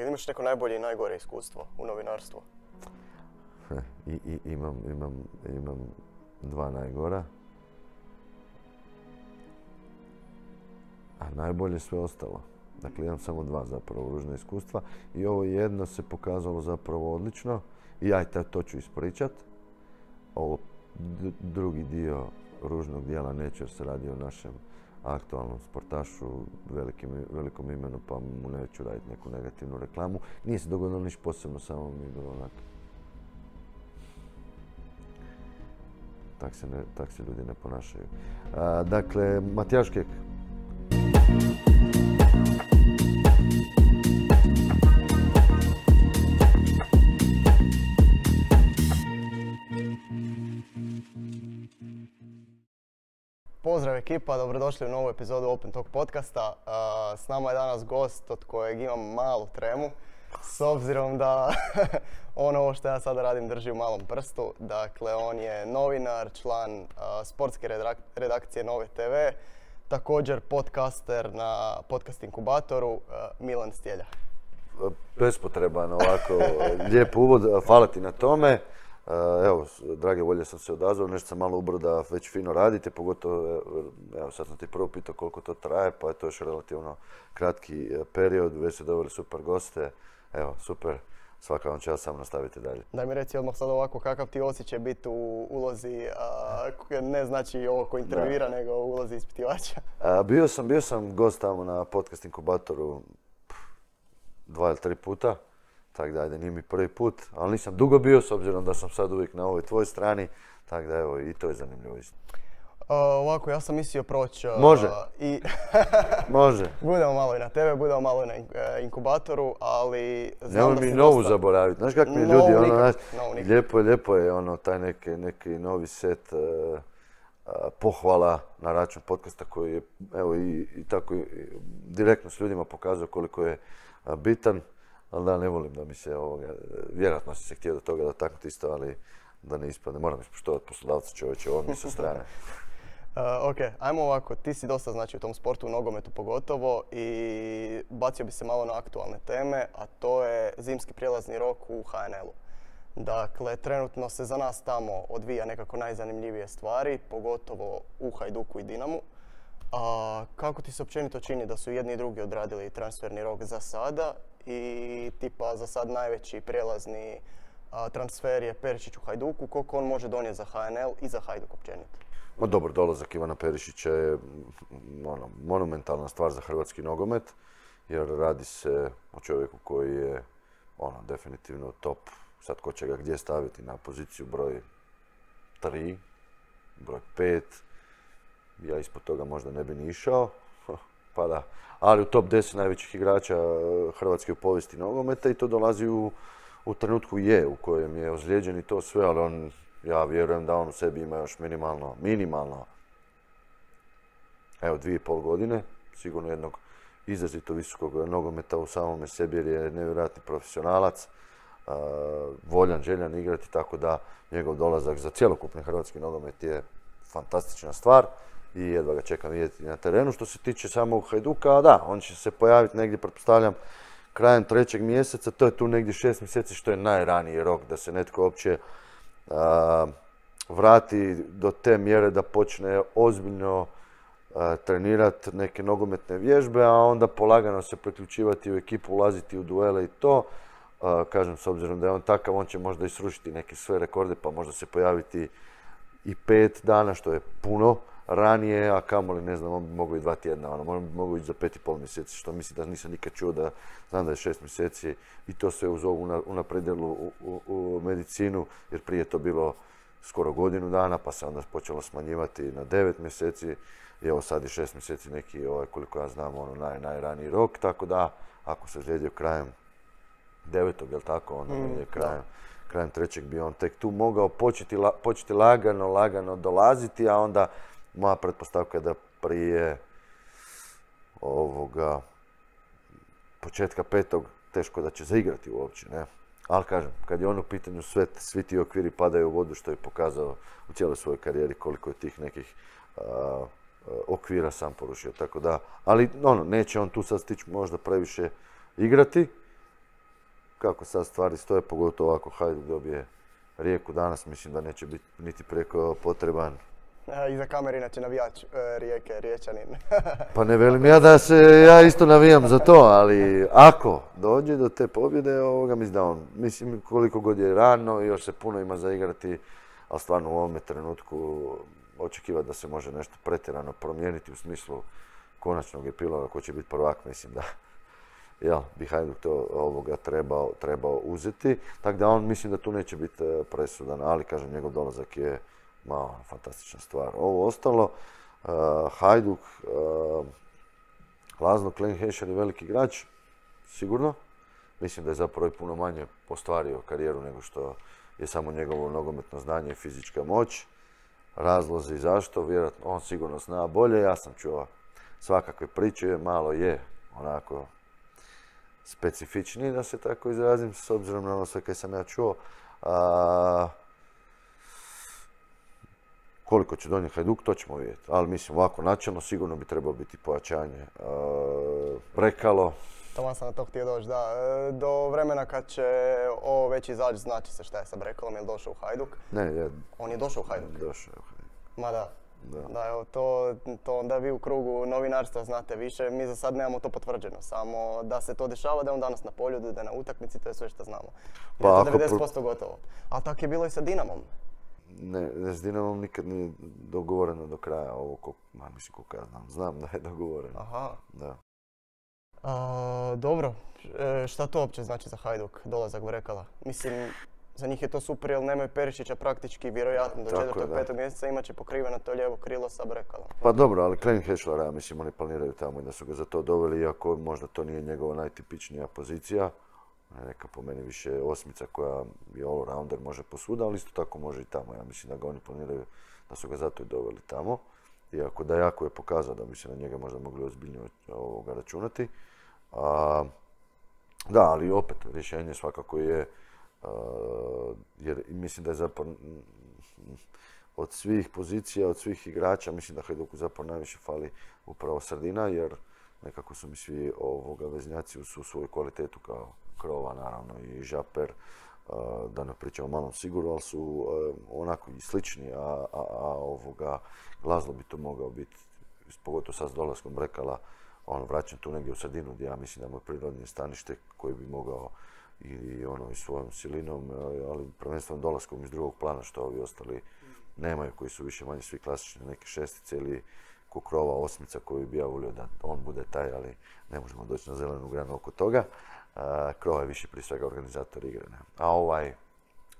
Ili imaš neko najbolje i najgore iskustvo u novinarstvu? Imam dva najgora. A najbolje sve ostalo. Dakle, imam samo dva zapravo ružna iskustva. I ovo jedno se pokazalo zapravo odlično. I ja to ću ispričat. Ovo drugi dio ružnog dijela neću jer se radi o našem aktualnom sportašu, velikom imenu, pa mu neću raditi neku negativnu reklamu. Nije se dogodilo niš posebno, samo mi je bilo onako. Tak se ljudi ne ponašaju. Dakle, Matjaž Kek. Pozdrav ekipa, dobrodošli u novu epizodu Open Talk Podcasta. S nama je danas gost od kojeg imam malu tremu, s obzirom da ono što ja sada radim drži u malom prstu. Dakle, on je novinar, član sportske redakcije Nove TV, također podcaster na Podcast Inkubatoru, Milan Stjelja. Bespotreban ovako lijep uvod, hvala ti na tome. Evo, drage volje sam se odazvao, nešto sam malo ubrao da već fino radite, pogotovo, evo sad sam ti prvo pitao koliko to traje, pa je to još relativno kratki period, već ste doveli super goste, evo super, svaka vam čast, samo nastavite dalje. Daj mi reci odmah sad ovako, kakav ti osjećaj biti u ulozi, ne znači ovo ko intervjuira, nego u ulozi ispitivača? Bio sam gost tamo na Podcast Inkubatoru 2 ili 3 puta. Tako da, ajde, nije mi prvi put, ali nisam dugo bio s obzirom da sam sad uvijek na ovoj tvoj strani, tako da evo i to je zanimljivo isto. Ovako, ja sam mislio proći... Može. Može. Budemo malo i na tebe, budemo malo i na Inkubatoru, ali... Nemo mi novu zaboraviti, znaš kakvi ljudi, lijepo je ono taj neki novi set pohvala na račun podcasta koji je, evo i tako direktno s ljudima pokazao koliko je bitan. Ali da, ne volim da mi se ovoga, vjerojatno si se htio do toga dotaknuti isto, ali da ne ispadne. Moram ispoštovati poslodavca, čovječe, ovo mi sa strane. Ok, ajmo ovako, ti si dosta znači u tom sportu, u nogometu pogotovo, i bacio bi se malo na aktualne teme, a to je zimski prijelazni rok u HNL-u. Dakle, trenutno se za nas tamo odvija nekako najzanimljivije stvari, pogotovo u Hajduku i Dinamu. A kako ti se općenito čini da su jedni i drugi odradili transferni rok za sada? I tipa za sad najveći prijelazni transfer je Perišić u Hajduku. Koliko on može donijeti za HNL i za Hajduk općenito? Ma dobar dolazak Ivana Perišića je monumentalna stvar za hrvatski nogomet. Jer radi se o čovjeku koji je definitivno top. Sad ko će ga gdje staviti na poziciju broj 3, broj 5. Ja ispod toga možda ne bi ni išao. Pa da, ali u top 10 najvećih igrača Hrvatske u povijesti nogometa i to dolazi u trenutku u kojem je ozlijeđen i to sve, ali ja vjerujem da on u sebi ima još minimalno, evo 2,5 godine, sigurno jednog izrazito visokog nogometa u samome sebi jer je nevjerojatni profesionalac, voljan, željan igrati, tako da njegov dolazak za cjelokupni hrvatski nogomet je fantastična stvar. I jedva ga čekam vidjeti na terenu. Što se tiče samog Hajduka, da, on će se pojaviti negdje, pretpostavljam, krajem 3. mjeseca. To je tu negdje 6 mjeseci, što je najraniji rok da se netko uopće vrati do te mjere da počne ozbiljno trenirati neke nogometne vježbe, a onda polagano se priključivati u ekipu, ulaziti u duele i to. Kažem, s obzirom da je on takav, on će možda i srušiti neke sve rekorde, pa možda se pojaviti i 5 dana, što je puno. Ranije, a kamoli, ne znam, on bi mogao i 2 tjedna, mogu ići za 5,5 mjeseci, što mislim da nisam nikad čuo, da znam da je 6 mjeseci i to sve uz ovu unapredjelu u medicinu, jer prije to bilo skoro godinu dana, pa se onda počelo smanjivati na 9 mjeseci i evo sad je 6 mjeseci neki, koliko ja znam, najraniji rok, tako da, ako se zlijedio krajem 9. jel tako, onda je krajem 3. bi on tek tu mogao početi lagano dolaziti, a onda moja pretpostavka je da prije ovoga početka 5. teško da će zaigrati uopće, ne? Ali kažem, kad je on u pitanju, svi ti okviri padaju u vodu, što je pokazao u cijeloj svojoj karijeri koliko je tih nekih okvira sam porušio, tako da. Ali neće on tu sad stići možda previše igrati, kako sad stvari stoje, pogotovo ako Hajduk dobije Rijeku danas, mislim da neće biti niti preko potreban. Iza kamerina će navijač Rijeke, Riječanin. Pa ne velim ja da se, ja isto navijam za to, ali ako dođe do te pobjede, ovoga mi zna on. Mislim, koliko god je rano, još se puno ima za igrati, ali stvarno u ovome trenutku očekivati da se može nešto pretjerano promijeniti u smislu konačnog epiloga ko će biti prvak, mislim da ja, bi Hajduk to ovoga trebao uzeti. Tako da on mislim da tu neće biti presudan, ali kažem njegov dolazak je malo fantastična stvar. Ovo ostalo, Hajduk, Lazno Klenhešer je veliki igrač, sigurno. Mislim da je zapravo i puno manje ostvario karijeru nego što je samo njegovo nogometno znanje i fizička moć. Razlozi zašto, vjerojatno on sigurno zna bolje, ja sam čuo svakakve priče, malo je onako specifičniji, da se tako izrazim, s obzirom na ono sve kaj sam ja čuo. Koliko će donijeti Hajduk, to ćemo vidjeti. Ali mislim, ovako načelno sigurno bi trebao biti pojačanje. Prekalo. Tamo sam na to htio doći, da. Do vremena kad će ovo već izaći, znači se šta je sa Brekalom, je li došao u Hajduk? Ne, je. On je došao u Hajduk? Došao je u Hajduk. Ma da. Da, evo, to onda vi u krugu novinarstva znate više, mi za sad nemamo to potvrđeno, samo da se to dešava, da je on danas na Poljudu, da je na utakmici, to je sve što znamo. Pa, je to 90% gotovo. A tako je bilo i sa Dinamom. Ne, s Dinamom nikad nije dogovoreno do kraja ovo, mislim koliko ja znam da je dogovoreno. Aha. Da. Dobro, šta to uopće znači za Hajduk, dolazak Burekala? Mislim, za njih je to super, jer nemaju Perišića praktički, vjerojatno, do 4. i 5. mjeseca imat će pokriveno to lijevo krilo sa Brekalom. Pa dobro, ali Klein Hešlera, mislim, oni planiraju tamo i da su ga za to doveli, iako možda to nije njegova najtipičnija pozicija. Neka po meni više osmica koja je all-rounder, može posvuda, ali isto tako može i tamo. Ja mislim da ga oni planiraju, da su ga zato i doveli tamo. Iako da jako je pokazao da bi se na njega možda mogli ozbiljnije ovoga računati. Da, ali opet, rješenje svakako je, jer mislim da je zapravo od svih pozicija, od svih igrača, mislim da Hajduku zapravo najviše fali upravo sredina, jer nekako su mi svi ovoga veznjaci su svoju kvalitetu kao Krova, naravno, i Žaper, da ne pričamo malom siguru, ali su onako i slični, a ovoga Glazlo bi to mogao biti, pogotovo sad s dolaskom Brekala, on vraćan tu negdje u sredinu gdje ja mislim da mu je prirodnije stanište koji bi mogao i ono i svojom silinom, ali prvenstveno dolaskom iz drugog plana što ovi ostali nemaju, koji su više manje svi klasični, neke šestice ili Kukrova osmica koju bi ja volio da on bude taj, ali ne možemo doći na zelenu granu oko toga. Krova je više prije svega organizator igre. Ne? A ovaj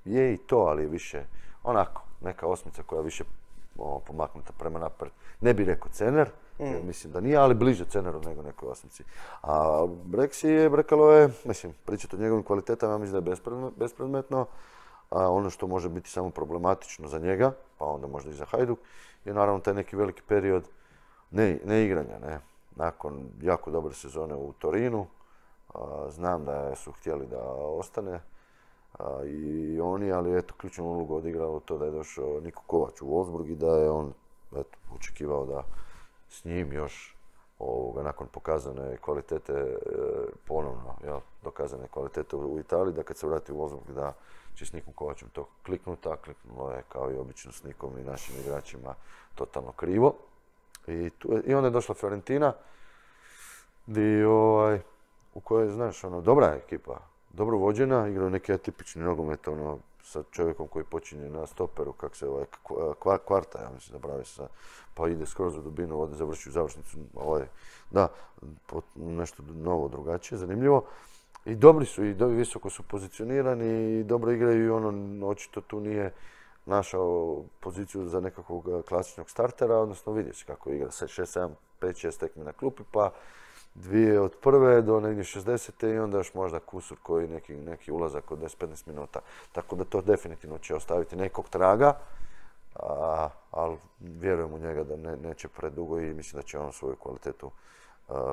je i to, ali je više onako, neka osmica koja je više pomaknuta prema napred. Ne bih rekao cener, jer mislim da nije, ali bliže ceneru nego nekoj osmici. A Brekalo je, mislim, pričati o njegovim kvalitetama, ja mislim da je bespredmetno. A ono što može biti samo problematično za njega, pa onda možda i za Hajduk, je naravno taj neki veliki period neigranja. Ne? Nakon jako dobre sezone u Torinu, znam da su htjeli da ostane i oni, ali eto, ključnu ulogu odigralo to da je došao Niko Kovač u Wolfsburg i da je on eto, očekivao da s njim još nakon pokazane kvalitete ponovno, jel, dokazane kvalitete u Italiji, da kad se vrati u Wolfsburg da će s Nikom Kovačem to kliknuti, a kliknulo je kao i obično s Nikom i našim igračima totalno krivo. I onda je došla Fiorentina, u kojoj, znaš, dobra je ekipa, dobro vođena, igraju neki atipični nogomet, sa čovjekom koji počinje na stoperu, kako se Kvarta, ja mislim, da pravi se, pa ide skroz u dubinu, ovdje završi u završnicu, da, nešto novo, drugačije, zanimljivo. I dobri su, i visoko su pozicionirani, i dobro igraju, i očito tu nije našao poziciju za nekakvog klasičnog startera, odnosno vidio se kako igra, 6, 7, 5, 6 tekme na klupi, pa dvije od prve do negdje 60. i onda još možda kusur koji neki ulazak od 10-15 minuta. Tako da to definitivno će ostaviti nekog traga, ali vjerujem u njega da neće predugo i mislim da će on svoju kvalitetu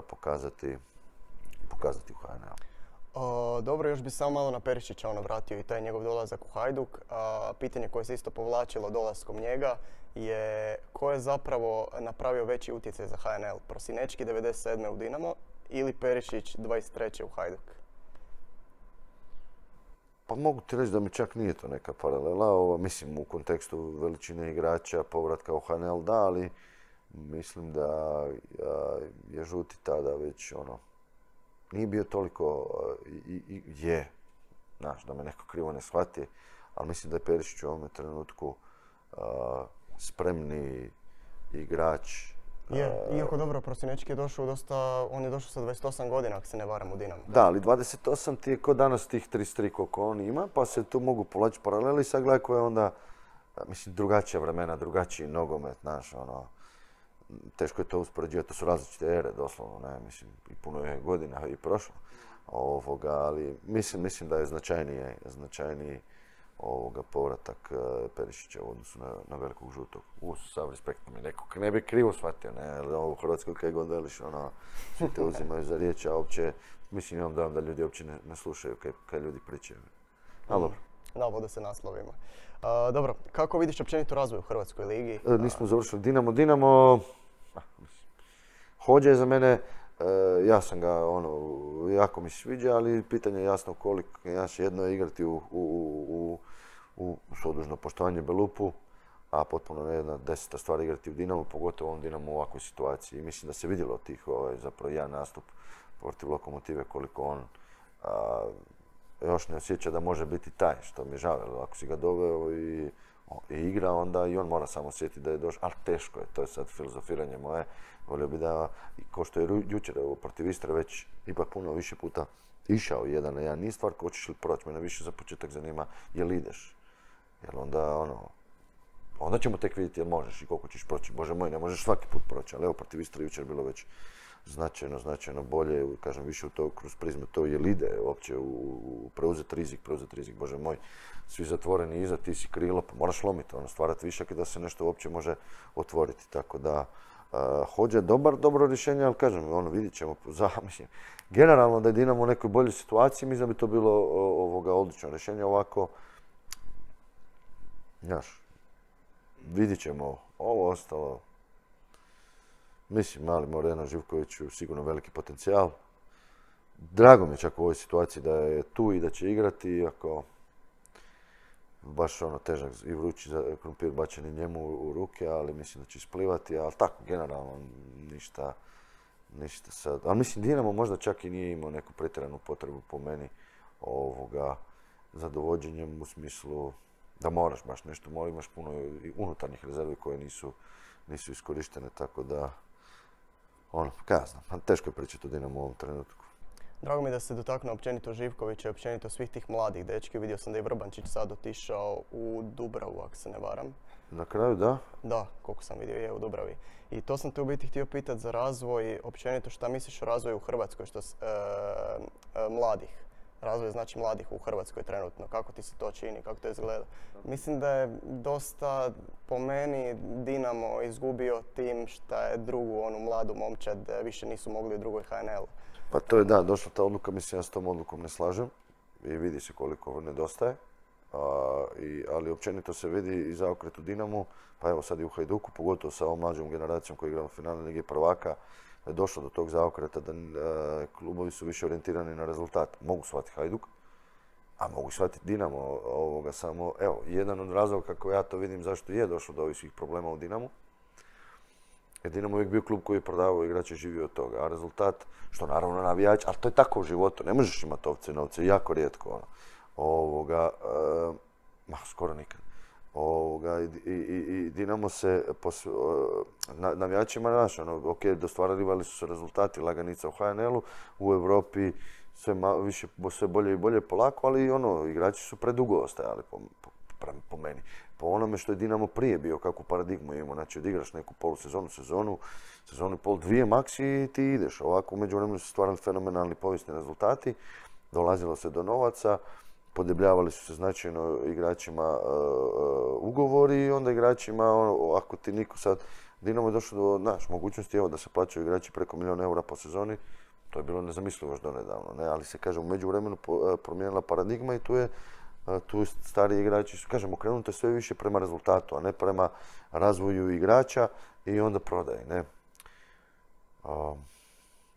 pokazati u HNL-u. Dobro, još bi samo malo na Perišića vratio i taj njegov dolazak u Hajduk. Pitanje koje se isto povlačilo dolaskom njega je ko je zapravo napravio veći utjecaj za HNL, Prosinečki 97. u Dinamo ili Perišić 23. u Hajduk? Pa mogu ti reći da mi čak nije to neka paralela, mislim u kontekstu veličine igrača, povratka u HNL da, ali mislim da je žuti tada već ono, nije bio toliko, je, znaš, da me neko krivo ne shvati, ali mislim da je Perišić u ovome trenutku spremni igrač. Je, iako dobro, Prosinečki je došao dosta, on je došao sa 28 godina, ako se ne varam, u Dinamo. Da, ali 28 ti je ko danas tih 33 koliko on ima, pa se tu mogu polaći paraleli, sad gledaj koja je onda, mislim, drugačija vremena, drugačiji nogomet, znaš, ono, teško je to uspoređivati, to su različite ere, doslovno, ne, mislim, i puno je godina i prošlo, ali mislim da je značajniji povratak Perišića u odnosu na velikog žutog. Sav respektom mi nekog. Ne bi krivo shvatio, ne, ovo u Hrvatskoj kaj god veliš, ono, svi te uzimaju za riječ, a opće, mislim imam dojam da ljudi uopće ne slušaju kaj ljudi pričaju. Ali dobro. Da, vode se naslovima. Dobro, kako vidiš općenito razvoj u Hrvatskoj ligi? Nismo završili Dinamo. Hođa je za mene, ja sam ga, ono, jako mi se sviđa, ali pitanje je jasno koliko, jedno je igrati u sodužno poštovanje Belupu, a potpuno ne jedna deseta stvar igrati u Dinamu, pogotovo ovom Dinamu u ovakvoj situaciji. Mislim da se vidjelo od tih, zapravo jedan nastup protiv Lokomotive, koliko on još ne osjeća da može biti taj, što mi je žalilo. Ako si ga doveo i igra, onda i on mora samo osjetiti da je došao, ali teško je, to je sad filozofiranje moje. Volio bi da, kao što je jučer protiv Istre već ipak puno više puta išao jedan na jedan, nije stvar ko ćeš li proći, mene više za početak zanima jel ideš, jer onda ono, onda ćemo tek vidjeti jel možeš i koliko ćeš proći, bože moj, ne možeš svaki put proći, ali evo protiv Istre jučer bilo već značajno bolje, kažem više u to kroz prizme, to je lide uopće u preuzeti rizik, bože moj, svi zatvoreni iza, ti si krilo, pa moraš lomiti, ono, stvarati višak i da se nešto uopće može otvoriti, tako da Hođa je dobro rješenje, ali kažem, ono, vidit ćemo, mislim, generalno da je Dinamo u nekoj boljoj situaciji, mislim da bi to bilo odlično rješenje, ovako, znaš, vidit ćemo ovo ostalo. Mislim, mali Moreno Živkoviću sigurno veliki potencijal. Drago mi je čak u ovoj situaciji da je tu i da će igrati, iako baš ono težak i vrući krumpir bačeni njemu u ruke, ali mislim da će isplivati, ali tako generalno ništa sad. Ali mislim Dinamo možda čak i nije imao neku pretjeranu potrebu po meni za dovođenjem u smislu da moraš baš nešto, imaš puno i unutarnjih rezervi koje nisu iskorištene, tako da ono, kazno, teško je pričati o Dinamu u ovom trenutku. Drago mi je da se dotaknuo općenito Živkovića i općenito svih tih mladih dečki. Vidio sam da je Vrbančić sad otišao u Dubravu, ako se ne varam. Na kraju, da? Da, koliko sam vidio je u Dubravi. I to sam te u biti htio pitati za razvoj, općenito šta misliš o razvoju u Hrvatskoj, mladih. Razvoj znači mladih u Hrvatskoj trenutno, kako ti se to čini, kako to izgleda. Mislim da je dosta, po meni, Dinamo izgubio tim šta je drugu, onu mladu momčad, više nisu mogli u drugoj HNL-u. Pa to je da, došla ta odluka, mislim ja s tom odlukom ne slažem i vidi se koliko nedostaje, ali općenito se vidi i zaokret u Dinamu, pa evo sad i u Hajduku, pogotovo sa ovom mlađom generacijom koja igra u finale Lige prvaka, je došlo do tog zaokreta da klubovi su više orijentirani na rezultat. Mogu shvatiti Hajduk, a mogu shvatiti Dinamo samo. Evo, jedan od razloga kako ja to vidim zašto je došlo do ovih svih problema u Dinamu. Jer Dinamo je uvijek bio klub koji je prodavao igrače i živio od toga. A rezultat, što naravno navijač, ali to je tako u životu, ne možeš imati ovce i novce, jako rijetko ono. Skoro nikad. I Dinamo se navijačima naš, ok, dostvarali su se rezultati laganica u HNL-u, u Europi sve bolje i bolje polako, ali igrači su predugo ostajali po meni. Po onome što je Dinamo prije bio, kakvu paradigmu imamo, znači odigraš neku polusezonu, sezonu i pol, dvije maksi i ti ideš. Ovako, umeđu vremenu su stvarali fenomenalni povijesni rezultati, dolazilo se do novaca, podebljavali su se značajno igračima ugovori i onda igračima, ako ti niko sad, Dinamo je došao do mogućnosti da se plaćaju igrači preko €1 milijon po sezoni, to je bilo nezamislivo još donedavno, ali se kaže u međuvremenu promijenila paradigma i tu stariji igrači su, kažem, okrenuto je sve više prema rezultatu, a ne prema razvoju igrača i onda prodaji.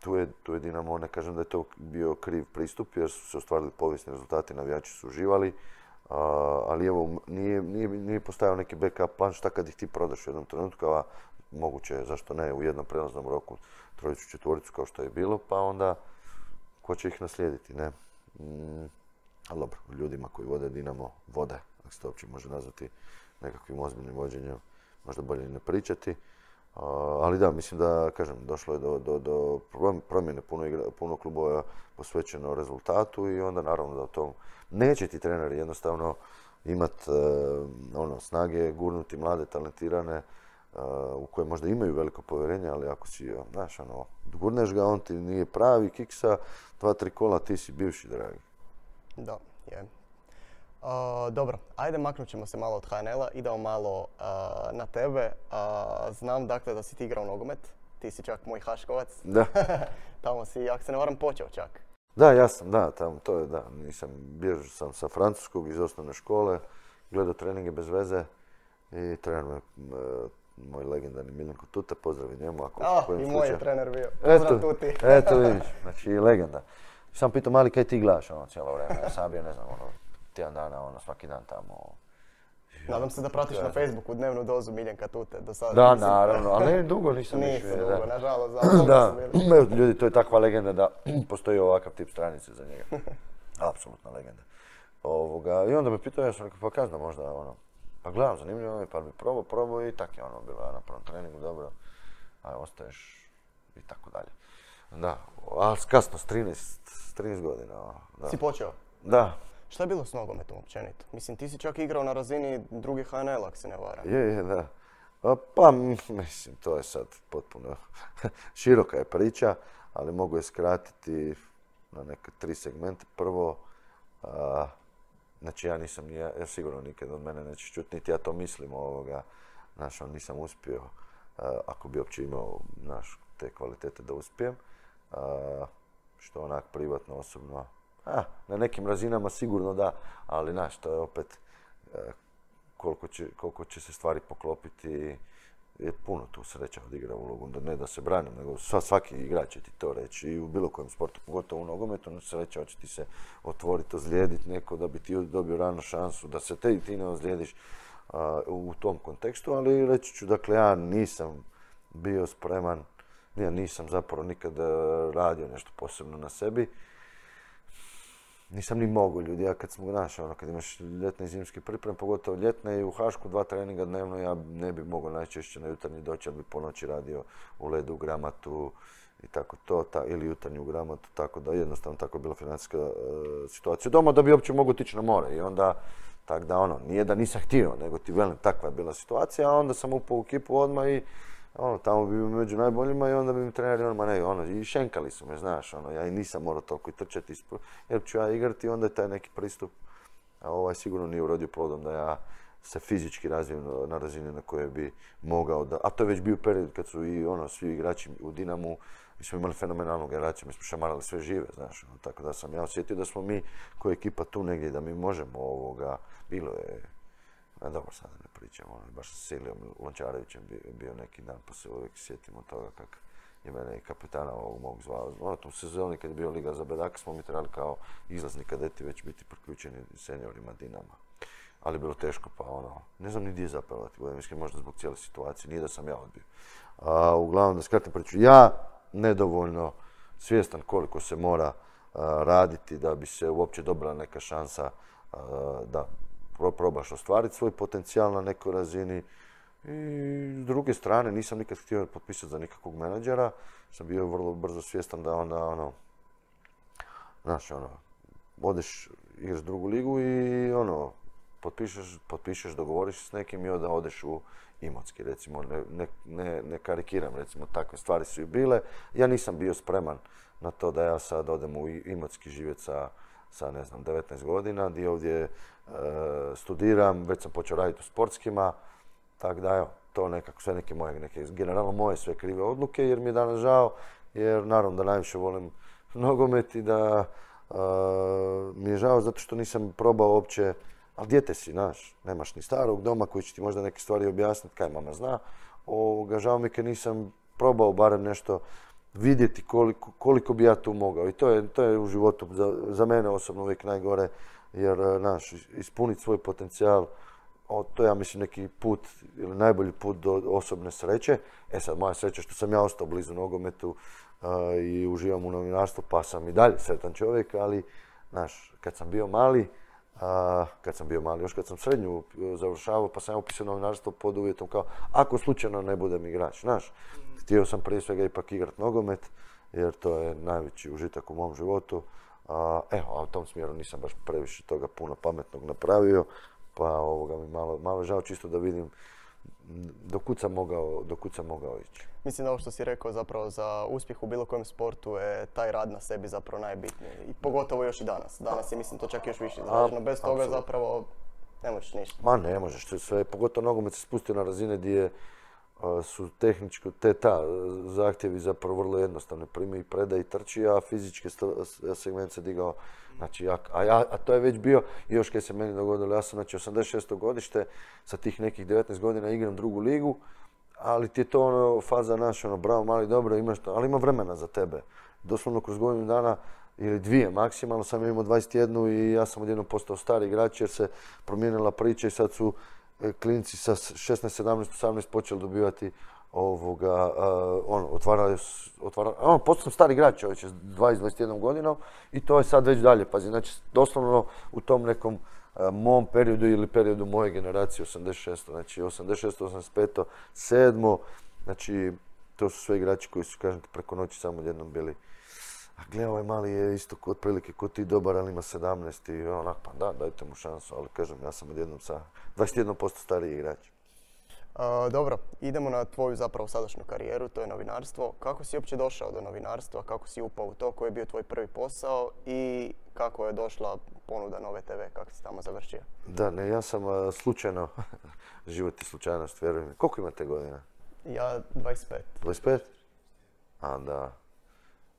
Tu je Dinamo, ne kažem da je to bio kriv pristup jer su se ostvarili povijesni rezultati, navijači su uživali, ali evo, nije postajao neki backup plan šta kad ih ti prodaš u jednom trenutku, a moguće je, zašto ne, u jednom prelaznom roku trojicu, četvoricu kao što je bilo, pa onda ko će ih naslijediti, ne? Ali dobro, ljudima koji vode Dinamo, vode, ako se to uopće može nazvati nekakvim ozbiljnim vođenjem, možda bolje ne pričati. Ali da, mislim da, kažem, došlo je do promjene, puno klubova je posvećeno rezultatu i onda naravno da o tom neće ti treneri jednostavno imati snage gurnuti mlade, talentirane, u koje možda imaju veliko povjerenje, ali ako si, znaš, gurneš ga, on ti nije pravi, kiksa, 2-3 kola, ti si bivši dragi. Da, je. Dobro, ajde maknut ćemo se malo od HNL-a, idemo malo na tebe. Znam dakle da si ti igrao nogomet, ti si čak moj Haškovac. Da. Tamo si, ako se ne varam, počeo čak. Da, ja sam, da, tamo, to je, da, bježao sam sa francuskog iz osnovne škole, gledao treninge bez veze i trener me, moj legendarni Milanko Tute, pozdravi njemu ako kojem slučaju. I moj je trener bio, pozdrav Tuti. Eto vidiš, znači legenda. Sam pitao mali kaj ti gledaš cijelo vrijeme, ja sam bio ne znam tjedan dana, svaki dan tamo. Nadam se da pratiš na Facebooku dnevnu dozu Miljenka Tute do sada. Da, naravno, ali dugo nisam više. Nisam dugo, nažalost, zato sam. Ljudi, to je takva legenda da postoji ovakav tip stranice za njega. Apsolutna legenda. I onda me pitao, ja sam rekao, pa kaj znam možda, pa gledam, zanimljivo mi, pa bi probao i tako je bilo na prvom treningu, dobro, a ostaješ i tako dalje. Da, ali kasno, s 13 godina. Si počeo? Da. Šta je bilo s nogometom općenito? Mislim, ti si čak igrao na razini drugih HNL, ako se ne varam. Je, da. Pa, mislim, to je sad potpuno široka je priča, ali mogu je skratiti na neke 3 segmente. Prvo, znači ja nisam, ja sigurno nikad od mene neće čuti, niti ja to mislim, znaš, nisam uspio, ako bi uopće imao, znaš, te kvalitete da uspijem, što onak privatno, osobno, na nekim razinama sigurno da, ali znaš, to je opet koliko će se stvari poklopiti, je puno tu sreća odigra ulogu, ne da se branim, nego svaki igrač će ti to reći i u bilo kojem sportu, pogotovo u nogometu, sreća hoće ti se otvoriti, ozlijediti neko da bi ti dobio rano šansu, da se ti ne ozlijediš u tom kontekstu, ali reći ću, dakle, ja nisam bio spreman, ja nisam zapravo nikada radio nešto posebno na sebi. Nisam ni mogao, ljudi, ja kad smo, znaš, kad imaš ljetne i zimske pripreme, pogotovo ljetne i u Hašku 2 treninga dnevno, ja ne bi mogao najčešće na jutarnji doći, ali bi po noći radio u ledu, u gramatu i tako to, ili jutarnji u gramatu, tako da jednostavno tako je bila financijska situacija doma da bi uopće mogao tići na more i onda, tak da nije da nisam htio, nego ti velim, takva je bila situacija, a onda sam upao u ekipu odmah i tamo bi bio među najboljima i onda bi mi treneri i šenkali su me, znaš, ja i nisam morao toliko i trčati, jer ću ja igrati i onda je taj neki pristup sigurno nije urodio plodom da ja se fizički razvijem na razini na koje bi mogao da, a to je već bio period kad su i svi igrači u Dinamu, mi smo imali fenomenalnu generaciju, mi smo šamarali sve žive, znaš, tako da sam ja osjetio da smo mi koja ekipa tu negdje, da mi možemo bilo je. Dobro, sada ne pričam, baš s Silijom Lončarevićem bio neki dan, pa se uvijek sjetimo toga kako je mene i kapitana ovog mog zvao. Tu sezoni kad je bio Liga za bedaka smo mi trebali kao izlazni kadeti već biti priključeni seniorima Dinama. Ali je bilo teško, pa ne znam ni gdje zapevati, mislim možda zbog cijele situacije, nije da sam ja odbio. Uglavnom, da skratim priču, ja nedovoljno svjestan koliko se mora raditi da bi se uopće dobila neka šansa da probaš ostvariti svoj potencijal na nekoj razini. I s druge strane, nisam nikad htio potpisati za nikakvog menadžera. Sam bio vrlo brzo svjestan da onda, znaš, odeš, igraš drugu ligu i, potpišeš, dogovoriš s nekim i onda odeš u Imotski, recimo, ne karikiram, recimo, takve stvari su i bile. Ja nisam bio spreman na to da ja sad odem u Imotski živjeti sa, ne znam, 19 godina, gdje ovdje studiram, već sam počeo raditi u sportskima, tako da, evo, to nekako sve neke generalno moje sve krive odluke, jer mi je danas žao, jer naravno da najviše volim nogomet i da mi je žao zato što nisam probao uopće, ali dijete si, znaš, nemaš ni starog doma koji će ti možda neke stvari objasniti, kaj mama zna, žao mi je kad nisam probao barem nešto vidjeti koliko bi ja tu mogao. I to je u životu za mene osobno uvijek najgore, jer ispuniti svoj potencijal, to je, ja mislim, neki put ili najbolji put do osobne sreće. E sad, moja sreća što sam ja ostao blizu nogometu i uživam u novinarstvu, pa sam i dalje sretan čovjek, ali kad sam bio mali, još kad sam srednju završavao, pa sam ja upisao novinarstvo pod uvjetom kao ako slučajno ne budem igrač, Htio sam prije svega ipak igrat nogomet, jer to je najveći užitak u mom životu. A u tom smjeru nisam baš previše toga puno pametnog napravio, pa mi malo žao, čisto da vidim do kud sam mogao ići. Mislim da ovo što si rekao, zapravo za uspjeh u bilo kojem sportu je taj rad na sebi zapravo najbitniji. I pogotovo još i danas. Danas je, mislim, to čak još više izraženo. Bez toga zapravo ne možeš ništa. Ma ne možeš. Sve, pogotovo nogomet se spustio na razine gdje su tehnički zahtjevi zapravo vrlo jednostavne. Primi i predaj i trči, a fizički segment se digao. Znači, to je već bio, još kad se meni dogodilo, ja sam, znači, 86. godište, sa tih nekih 19 godina igram drugu ligu, ali ti je to faza bravo, mali, dobro, imaš to, ali ima vremena za tebe. Doslovno kroz godinu dana ili dvije maksimalno sam imao 21 i ja sam odjednom postao stari igrač jer se promijenila priča i sad su klinci sa 16, 17, 18 počeli dobivati postao sam stari igrač, čovječe, s 21 godinom i to je sad već dalje, pazi, znači doslovno u tom nekom mom periodu ili periodu moje generacije, 86, znači 86, 85, 7, znači to su sve igrači koji su, kažem, preko noći samo jednom bili. A gle, ovaj mali je isto otprilike ko ti dobar, ali ima 17 i onako, pa da, dajte mu šansu, ali kažem, ja sam odjednom sa 21% stariji igrač. Dobro, idemo na tvoju zapravo sadašnju karijeru, to je novinarstvo. Kako si uopće došao do novinarstva, kako si upao u to, koji je bio tvoj prvi posao i kako je došla ponuda Nove TV, kako si tamo završio? Da, ne, ja sam slučajno, život je slučajnost, vjerujem. Koliko imate godina? Ja 25. 25? A da,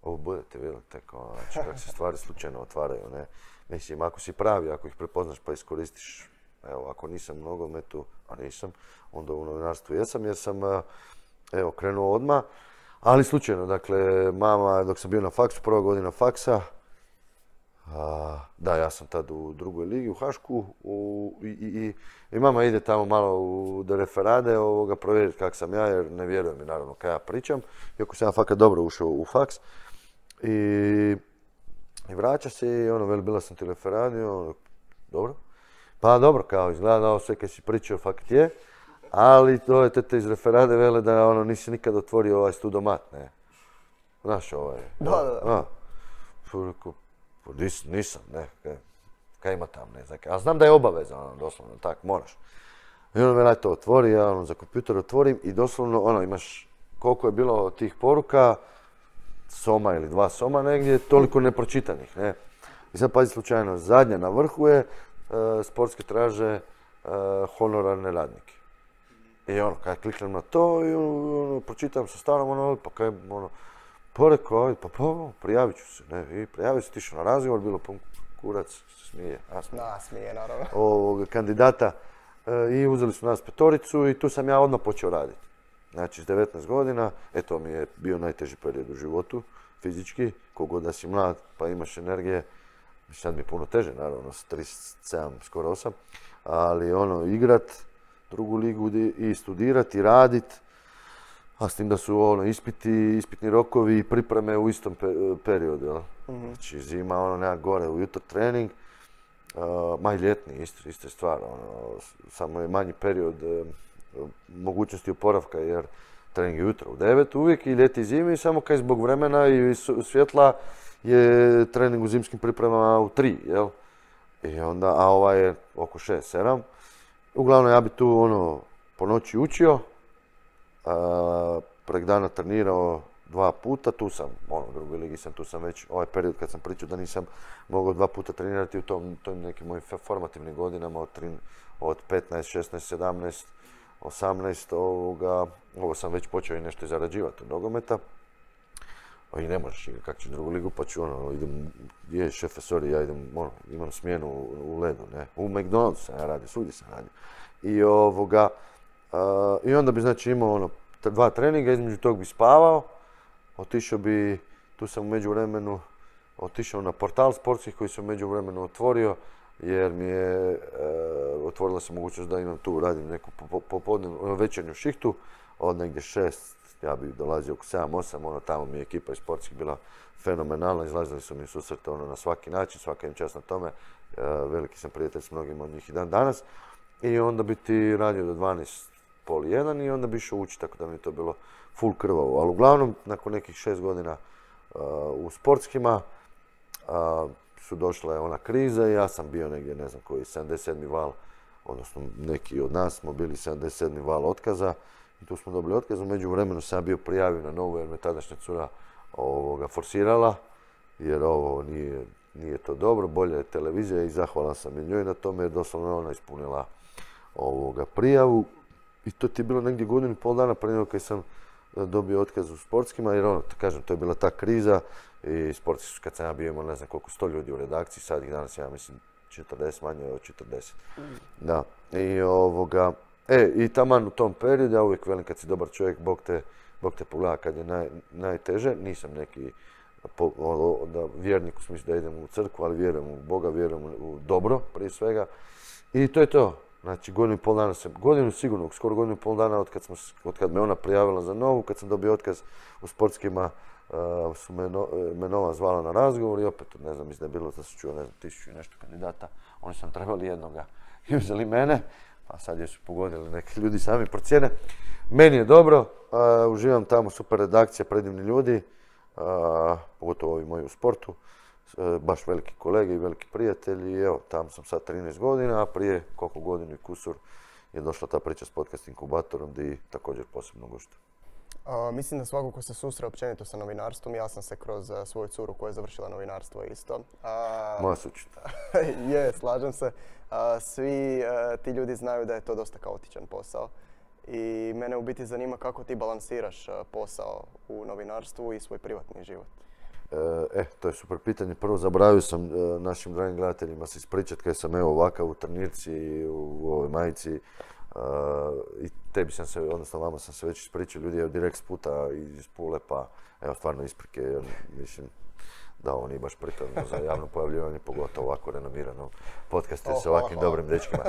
ovo budete vidjeli tako, znači kako se stvari slučajno otvaraju, ne? Mislim, ako si pravi, ako ih prepoznaš pa iskoristiš, evo, ako nisam u nogometu, a nisam, onda u novinarstvu jesam jer sam, evo, krenuo odmah, ali slučajno, dakle, mama, dok sam bio na faksu, prva godina faksa, ja sam tad u drugoj ligi, u Hašku, i mama ide tamo malo do referade, provjeriti kak sam ja, jer ne vjerujem mi, naravno, kaj ja pričam, iako sam ja fakat dobro ušao u faks, i vraća se i, veli, bila sam ti referadi, dobro. Pa dobro, kao izgledao sve kaj si pričao, fakt je, ali to je tete iz referade vele da nisi nikad otvorio ovaj studomat, ne? Znaš ovaj? Da. Nisam, ne, kaj ima tam, ne znam, a znam da je obaveza, doslovno, tak, moraš. I me naj to otvori, ja za kompjuter otvorim i doslovno, imaš koliko je bilo tih poruka, soma ili dva soma negdje, toliko nepročitanih, ne? I sad pazi slučajno, zadnja na vrhu je, sportske traže honorarne radnike. I kaj kliknem na to i pročitam sa starom, pa kaj, pa rekao, prijavit ću se, ne, i prijavio se, tišao na razgovor, bilo pun kurac, smije, naravno, kandidata, i uzeli su nas petoricu i tu sam ja odmah počeo raditi. Znači, s 19 godina, to mi je bio najteži period u životu, fizički, kogod da si mlad, pa imaš energije. Sad mi je puno teže, naravno, s 37, skoro 8, ali igrat drugu ligu i studirat i radit, a s tim da su ispitni rokovi i pripreme u istom periodu, jel? Znači zima, nema gore, ujutro trening, maj ljetni, ista stvar, samo je manji period mogućnosti oporavka, jer trening je jutro u 9 uvijek i ljeti i zimi, samo kaj zbog vremena i svjetla, je trening u zimskim pripremama u 3, jel? I onda, a ova je oko 6, 7. Uglavnom, ja bi tu, po noći učio, prek dana trenirao 2 puta, tu sam, u drugoj ligi sam, tu sam već, ovaj period kad sam pričao da nisam mogao 2 puta trenirati u tom nekim mojim formativnim godinama, od 15, 16, 17, 18, ovo sam već počeo i nešto zarađivati od nogometa. I ne možeš igrati, kak ću drugu ligu, pa ću idem, je šefe, sorry, ja idem, imam smjenu u ledu, ne, u McDonald'su sam ja radio, svugdje sam radio. I onda bi, znači, imao 2 treninga, između tog bi spavao, otišao bi, tu sam u međuvremenu otišao na portal sportskih koji sam u međuvremenu otvorio, jer mi je otvorila se mogućnost da imam tu, radim neku popodnevnu, večernju šihtu, od negdje 6, ja bih dolazio oko 7-8, ono tamo mi je ekipa iz sportskih bila fenomenalna, izlazili su mi susrete ono na svaki način, svaka im čast na tome, veliki sam prijatelj s mnogim od njih i dan danas, i onda bi ti radio do 12:30, 1 i onda bi išao ući, tako da mi je to bilo full krvavo, ali uglavnom nakon nekih 6 godina u sportskima, su došla je ona kriza i ja sam bio negdje, ne znam koji, 77. val, odnosno neki od nas smo bili 77. val otkaza i tu smo dobili otkaz. U međuvremenu sam bio prijavio na Novu jer me tadašnja cura forsirala, jer ovo nije to dobro, bolje je televizija i zahvalan sam i njoj na tome jer doslovno ona ispunila prijavu. I to ti je bilo negdje 1,5 dana prije nego kad sam dobio otkaz u sportskima, jer ono, kažem, to je bila ta kriza i sportski su, kad sam ja bio imao ne znam koliko, 100 ljudi u redakciji, sad ih danas ja mislim 40, manje od 40. Da, i i taman u tom periodu, ja uvijek velim kad si dobar čovjek, Bog te pogleda kad je najteže, nisam neki vjernik u smislu da idem u crkvu, ali vjerujem u Boga, vjerujem u dobro prije svega i to je to. Znači, 1,5 dana sam, skoro 1,5 dana od kad me ona prijavila za Novu, kad sam dobio otkaz u sportskima, su me Nova zvala na razgovor i opet, ne znam, mislim da je bilo, da sam čuo, ne znam, 1000 i nešto kandidata, oni su nam trebali jednoga i uzeli mene, pa sad još su pogodili neki ljudi sami procijene. Meni je dobro, uživam tamo, super redakcija, predivni ljudi, pogotovo ovi moji u sportu, baš veliki kolege i veliki prijatelji i evo, tamo sam sad 13 godina, a prije koliko godinu i kusur je došla ta priča s Podcast Inkubatorom gdje također posebno goštujem. Mislim da svako ko se susre općenito sa novinarstvom, ja sam se kroz svoju curu koja je završila novinarstvo isto. Moja sučita. Je, slažem se. Svi ti ljudi znaju da je to dosta kaotičan posao i mene u biti zanima kako ti balansiraš posao u novinarstvu i svoj privatni život. To je super pitanje. Prvo zaboravio sam našim dragim gledateljima se ispričati kada sam evo ovakav u Trnirci i u ovoj majici. I tebi sam se, odnosno vama sam se već ispričao, ljudi je direkt s puta iz Pule, pa evo stvarno isprike jer mislim da ovo nije baš prikladno za javno pojavljivanje, pogotovo ovako renomirano podcaste sa ovakvim dobrim dečkima.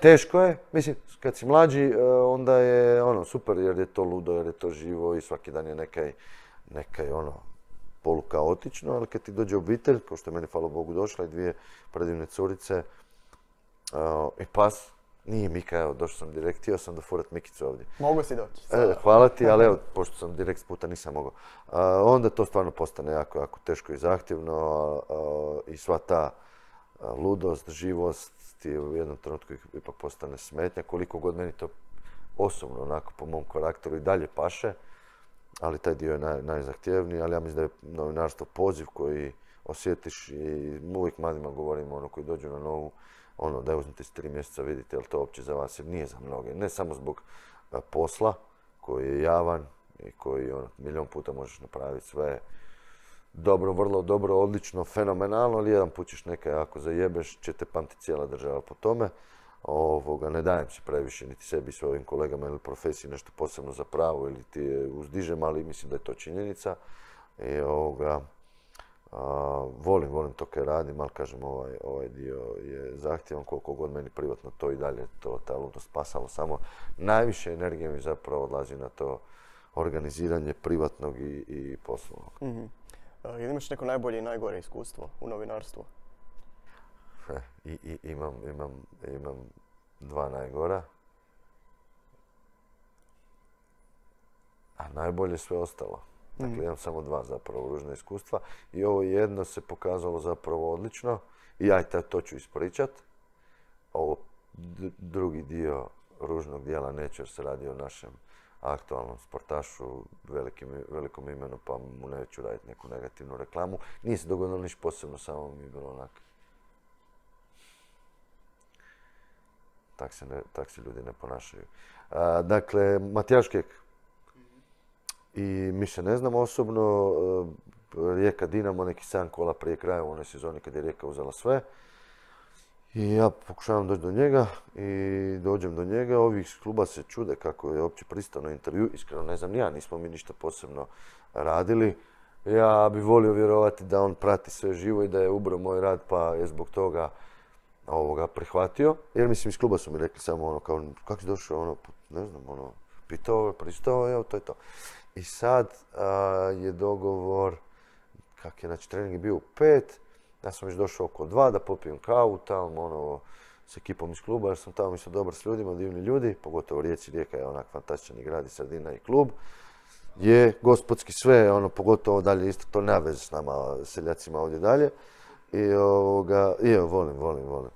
Teško je, mislim kad si mlađi onda je ono super jer je to ludo, jer je to živo i svaki dan je nekaj ono polukaotično, ali kad ti dođe obitelj, kao što je meni hvala Bogu došla i 2 predivne curice i pas. Nije Mika, evo, došao sam direkt, htio sam da furat Mikicu ovdje. Mogu si doći. Hvala ti, ali evo, pošto sam direkt s puta nisam mogao. Onda to stvarno postane jako, jako teško i zahtjevno i sva ta ludost, živost ti u jednom trenutku ipak postane smetnja. Koliko god meni to osobno, onako, po mom karakteru i dalje paše, ali taj dio je najzahtjevniji, ali ja mislim da je novinarstvo poziv koji osjetiš i uvijek mladima govorim ono koji dođu na Novu, ono, da uzmite 3 mjeseca, vidite je li to uopće za vas, jer nije za mnoge. Ne samo zbog posla koji je javan i koji ono, 1.000.000 puta možeš napraviti sve dobro, vrlo dobro, odlično, fenomenalno, ali jedan put ćeš nekaj, ako zajebeš, će te pamti cijela država po tome. Ne dajem se previše niti sebi i svojim kolegama ili profesiji nešto posebno za pravo ili ti je uzdižem, ali mislim da je to činjenica. I, volim to kaj radim, ali kažem ovaj dio je zahtjevan koliko god meni privatno to i dalje to ta ludost pasalo, samo najviše energije mi zapravo odlazi na to organiziranje privatnog i poslovnog. Mm-hmm. Jel imaš neko najbolje i najgore iskustvo u novinarstvu? Imam 2 najgora. A najbolje sve ostalo. Dakle, imam samo 2 zapravo ružna iskustva i ovo jedno se pokazalo zapravo odlično i ja to ću ispričat. Ovo drugi dio ružnog dijela neću jer se radi o našem aktualnom sportašu, velikom imenu, pa mu neću raditi neku negativnu reklamu. Nije se dogodilo niš posebno, samo mi je bilo onako. Tak se ljudi ne ponašaju. Dakle, Matjaž Kek. I mi se ne znamo osobno, Rijeka Dinamo, neki 7 kola prije kraja u onoj sezoni kad je Rijeka uzela sve. I ja pokušavam doći do njega i dođem do njega. Ovi iz kluba se čude kako je uopće pristao na intervju. Iskreno ne znam ni ja, nismo mi ništa posebno radili. Ja bi volio vjerovati da on prati sve živo i da je ubrao moj rad pa je zbog toga prihvatio. Jer mislim iz kluba su mi rekli samo ono kao kako si došao, ono, ne znam, ono, pitao, pristao, evo to je to. I sad je dogovor, kak je, znači trening je bio u 5. Ja sam još došao oko 2 da popijem kavu tamo, ono, s ekipom iz kluba, jer sam tamo isto dobar s ljudima, divni ljudi, pogotovo Rijeka je onak fantastičan i grad i sredina i klub. Je gospodski sve, ono, pogotovo dalje isto, to nema veze s nama, seljacima ovdje dalje. I volim.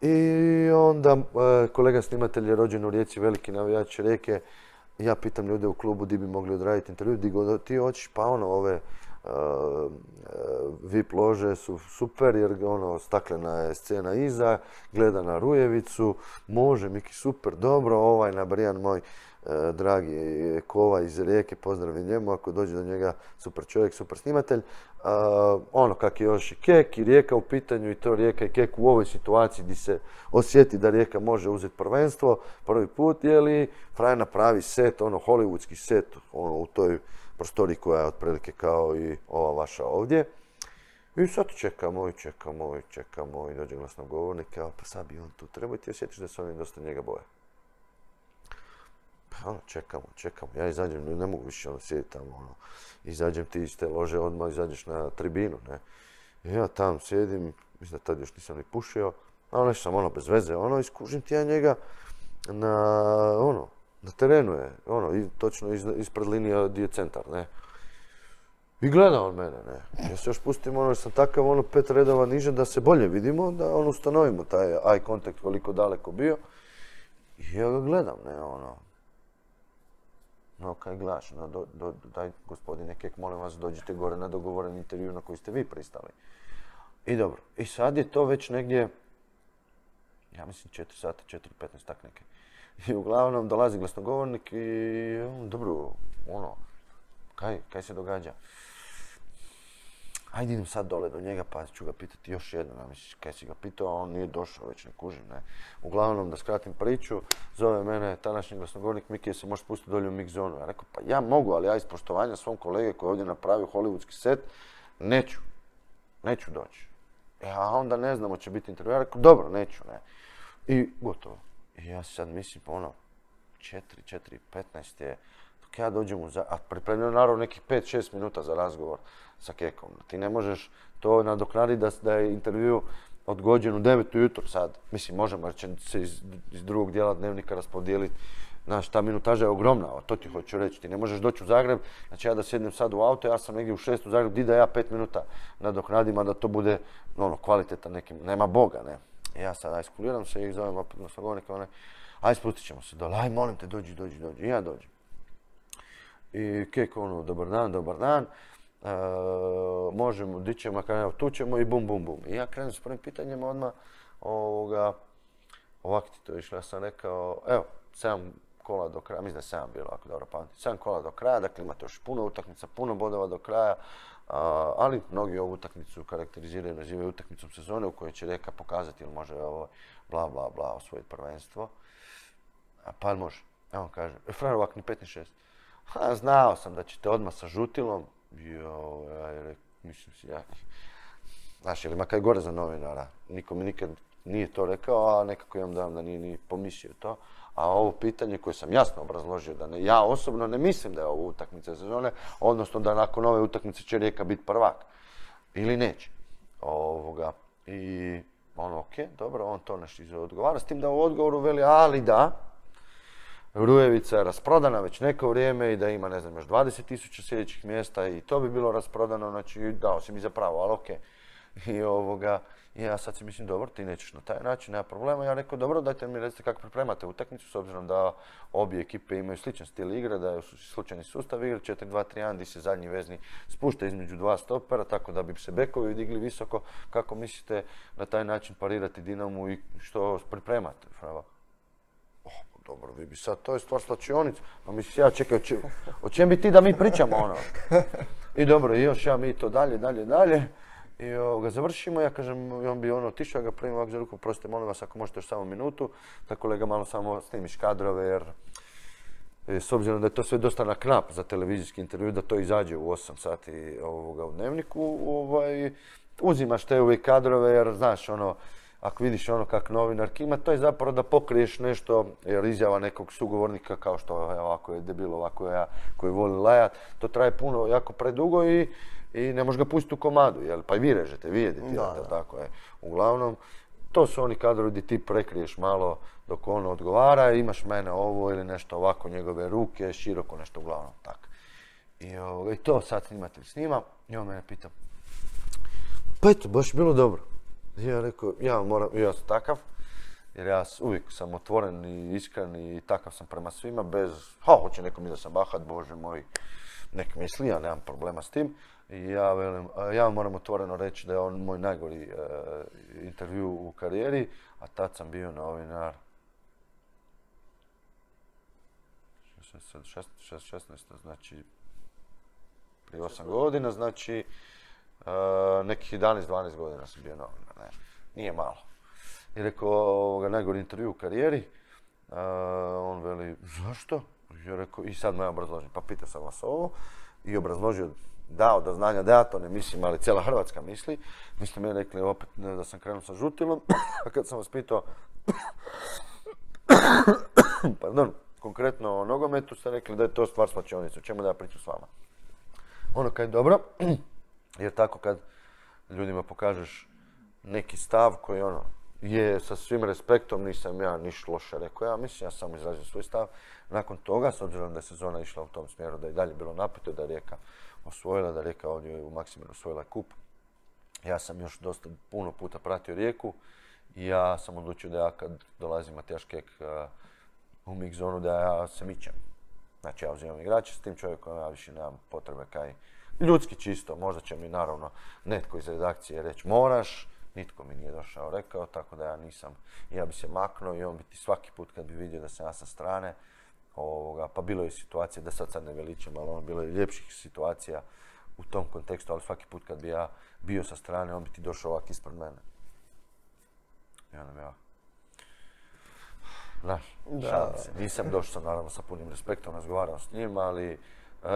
I onda kolega snimatelj je rođen u Rijeci, veliki navijač Rijeke. Ja pitam ljude u klubu di bi mogli odraditi intervju, di god ti hoćeš, pa ono, ove VIP lože su super jer ono, staklena je scena iza, gleda na Rujevicu, može, Miki, super, dobro, ovaj nabrijan moj dragi Kova iz Rijeke, pozdrav njemu, ako dođe do njega, super čovjek, super snimatelj. Ono kak je još i Kek i Rijeka u pitanju i to Rijeka i Kek u ovoj situaciji gdje se osjeti da Rijeka može uzeti prvenstvo prvi put, je li frajer napravi set, ono hollywoodski set, ono u toj prostoriji koja je otprilike kao i ova vaša ovdje. I sad čekamo i dođe glasnogovornik, kao pa sad bi on tu trebao i ti osjetiš da se oni dosta njega boje. Pa ono, čekamo. Ja izađem, ne mogu više ono sjediti tamo, ono. Izađem ti iz te lože, odmah izađeš na tribinu, ne. Ja tam sjedim, mislim da tad još nisam ni pušio, ali nešto sam ono bez veze, ono, iskužim ti ja njega na, ono, na terenu je, ono, točno ispred linija di je centar, ne. I gleda on mene, ne. Ja se još pustim, ono, jer sam takav, ono, 5 redova niže da se bolje vidimo, da ono, ustanovimo taj eye contact koliko daleko bio. I ja ga gledam, ne, ono. No, kaj gledaš, no, daj, gospodine Kek, molim vas, dođite gore na dogovoren intervju na koji ste vi pristali. I dobro, i sad je to već negdje, ja mislim, 4 sata, 4:15, tak neke. I uglavnom dolazi glasnogovornik i dobro, ono, kaj se događa? Ajde idem sad dole do njega pa ću ga pitati još jedno, ja misliš kaj si ga pitao, a on nije došao, već ne kužim, ne. Uglavnom, da skratim priču, zove mene tadašnji glasnogovornik Miki, je se može spustiti dolje u mix zonu. Ja rekao, pa ja mogu, ali ja iz poštovanja svom kolege koji je ovdje napravio hollywoodski set, neću doći. A onda ne znamo će biti intervju, ja rekao, dobro, neću, ne. I gotovo. I ja sad mislim, ono, 4:15 je, dok ja dođem u Zagreb, a pripremljeno naravno nekih 5-6 minuta za razgovor sa Kekom. Ti ne možeš to nadoknaditi da je intervju odgođen u 9 ujutro sad. Mislim, možemo jer će se iz drugog dijela dnevnika raspodijeliti. Znaš, ta minutaža je ogromna, to ti hoću reći. Ti ne možeš doći u Zagreb, znači ja da sjednem sad u auto, ja sam negdje u 6 u Zagreb, di da ja 5 minuta nadoknadim, a da to bude, ono, kvalitetan nekim, nema Boga, ne. Ja sad iskuliram se i zovem opet glasnogovornika, onaj, aj spustit ćemo se dole, aj molim te dođi, i ja dođem. I Kek, ono, dobar dan, možemo, di ćemo, evo, tu ćemo i bum. I ja krenem s prvim pitanjima odmah, ovak ti to išlo, ja sam rekao, evo, 7 kola do kraja, mislim da 7 bilo, ako dobro pamtim, 7 kola do kraja, dakle imate još puno utakmica, puno bodova do kraja, ali mnogi ovu utakmicu karakteriziraju, nazivaju utakmicom sezone u kojoj će Rijeka pokazati ili može ovo bla osvojiti prvenstvo. Pa ili može? Evo kažem, frajer ovak ni 5 ni 6. Ha, znao sam da ćete odmah sa žutilom, mislim si jaki. Znaš, ili makaj gore za novinara, niko mi nikad nije to rekao, a nekako imam da nije ni pomislio to. A ovo pitanje koje sam jasno obrazložio da ja osobno ne mislim da je ovo utakmica sezone, odnosno da nakon ove utakmice će Rijeka biti prvak. Ili neće. I ono, okej, dobro, on to nešto odgovara. S tim da u odgovoru veli, ali da, Rujevica je rasprodana već neko vrijeme i da ima, ne znam, još 20.000 sljedećih mjesta i to bi bilo rasprodano, znači dao si mi za pravo, ali okej. I ja sad si mislim, dobro, ti nećeš na taj način, nema problema. Ja rekao, dobro, dajte mi recite kako pripremate utakmicu, s obzirom da obje ekipe imaju sličan stil igre, da je slučajni sustav igre, 4-2-3-1, gdje se zadnji vezni spušta između dva stopera, tako da bi se bekovi digli visoko. Kako mislite na taj način parirati Dinamu i što pripremate? Dobro, vi bi sad, to je stvar slačionic. Pa mislim, ja čekaj, o čem bi ti da mi pričamo, ono? I dobro, još ja mi to dalje. I I ga završimo, ja kažem, i on bi ono tišao, ja ga primim ovak za rukom, proste, molim vas, ako možete još samo minutu, da kolega malo samo snimiš kadrove, jer s obzirom da je to sve dosta na knap za televizijski intervju, da to izađe u 8 sati u dnevniku, uzimaš te uvijek kadrove, jer znaš, ono, ako vidiš ono kak novinark ima, to je zapravo da pokriješ nešto, jer izjava nekog sugovornika, kao što ovako je debil, ovako ja, koji voli lajat, to traje puno, jako predugo i ne možeš ga pustiti u komadu, jel? Pa i vi režete, vi jedete, jel tako je. Uglavnom, to su oni kadrovi gdje ti prekriješ malo dok ono odgovara, imaš mene ovo ili nešto ovako, njegove ruke, široko nešto, uglavnom tako. I to sad snimatelj snima i on mene pita, pa eto, baš bilo dobro. Ja rekao, ja sam takav, jer ja uvijek sam otvoren i iskren i takav sam prema svima, bez, hoće nekom da sam bahat, bože moj, nek misli, ja nemam problema s tim. I ja moram otvoreno reći da je on moj najgori intervju u karijeri, a tad sam bio novinar 16, znači prije 8 godina, znači nekih 11-12 godina sam bio novinar, ne, nije malo. I rekao, najgori intervju u karijeri, on veli, zašto? Ja rekao, i sad me obrazložim, pa pitao sam vas ovo i obrazložio, dao do znanja da ja to ne mislim, ali cijela Hrvatska misli. Vi ste mi rekli opet da sam krenuo sa žutilom, a kad sam vas pitao, pardon, konkretno o nogometu, ste rekli da je to stvar svačionice, o čemu da ja pričam s vama. Ono kad je dobro, jer tako kad ljudima pokažeš neki stav koji ono, je sa svim respektom, nisam ja niš loše rekao, ja mislim, ja sam izrazio svoj stav. Nakon toga, s obzirom da je sezona išla u tom smjeru, da je dalje bilo napeto, da je Rijeka osvojila, da je Rijeka ovdje u Maksimiru osvojila kup. Ja sam još dosta puno puta pratio Rijeku i ja sam odlučio da ja kad dolazi Matjaž Kek u mix zonu da ja se mičem. Znači ja uzimam igrače s tim čovjekom, ja više nemam potrebe kaj ljudski čisto. Možda će mi naravno netko iz redakcije reći moraš, nitko mi nije došao rekao, tako da ja nisam, ja bi se maknuo i on bi ti svaki put kad bi vidio da sam ja sa strane, pa bilo je situacije, da sad ne veličam, ali ono bilo je ljepših situacija u tom kontekstu, ali svaki put kad bi ja bio sa strane, on bi ti došao ovak ispred mene. I onda bi ja... Znaš, šalim se. Nisam došao naravno sa punim respektom, razgovarao s njim, ali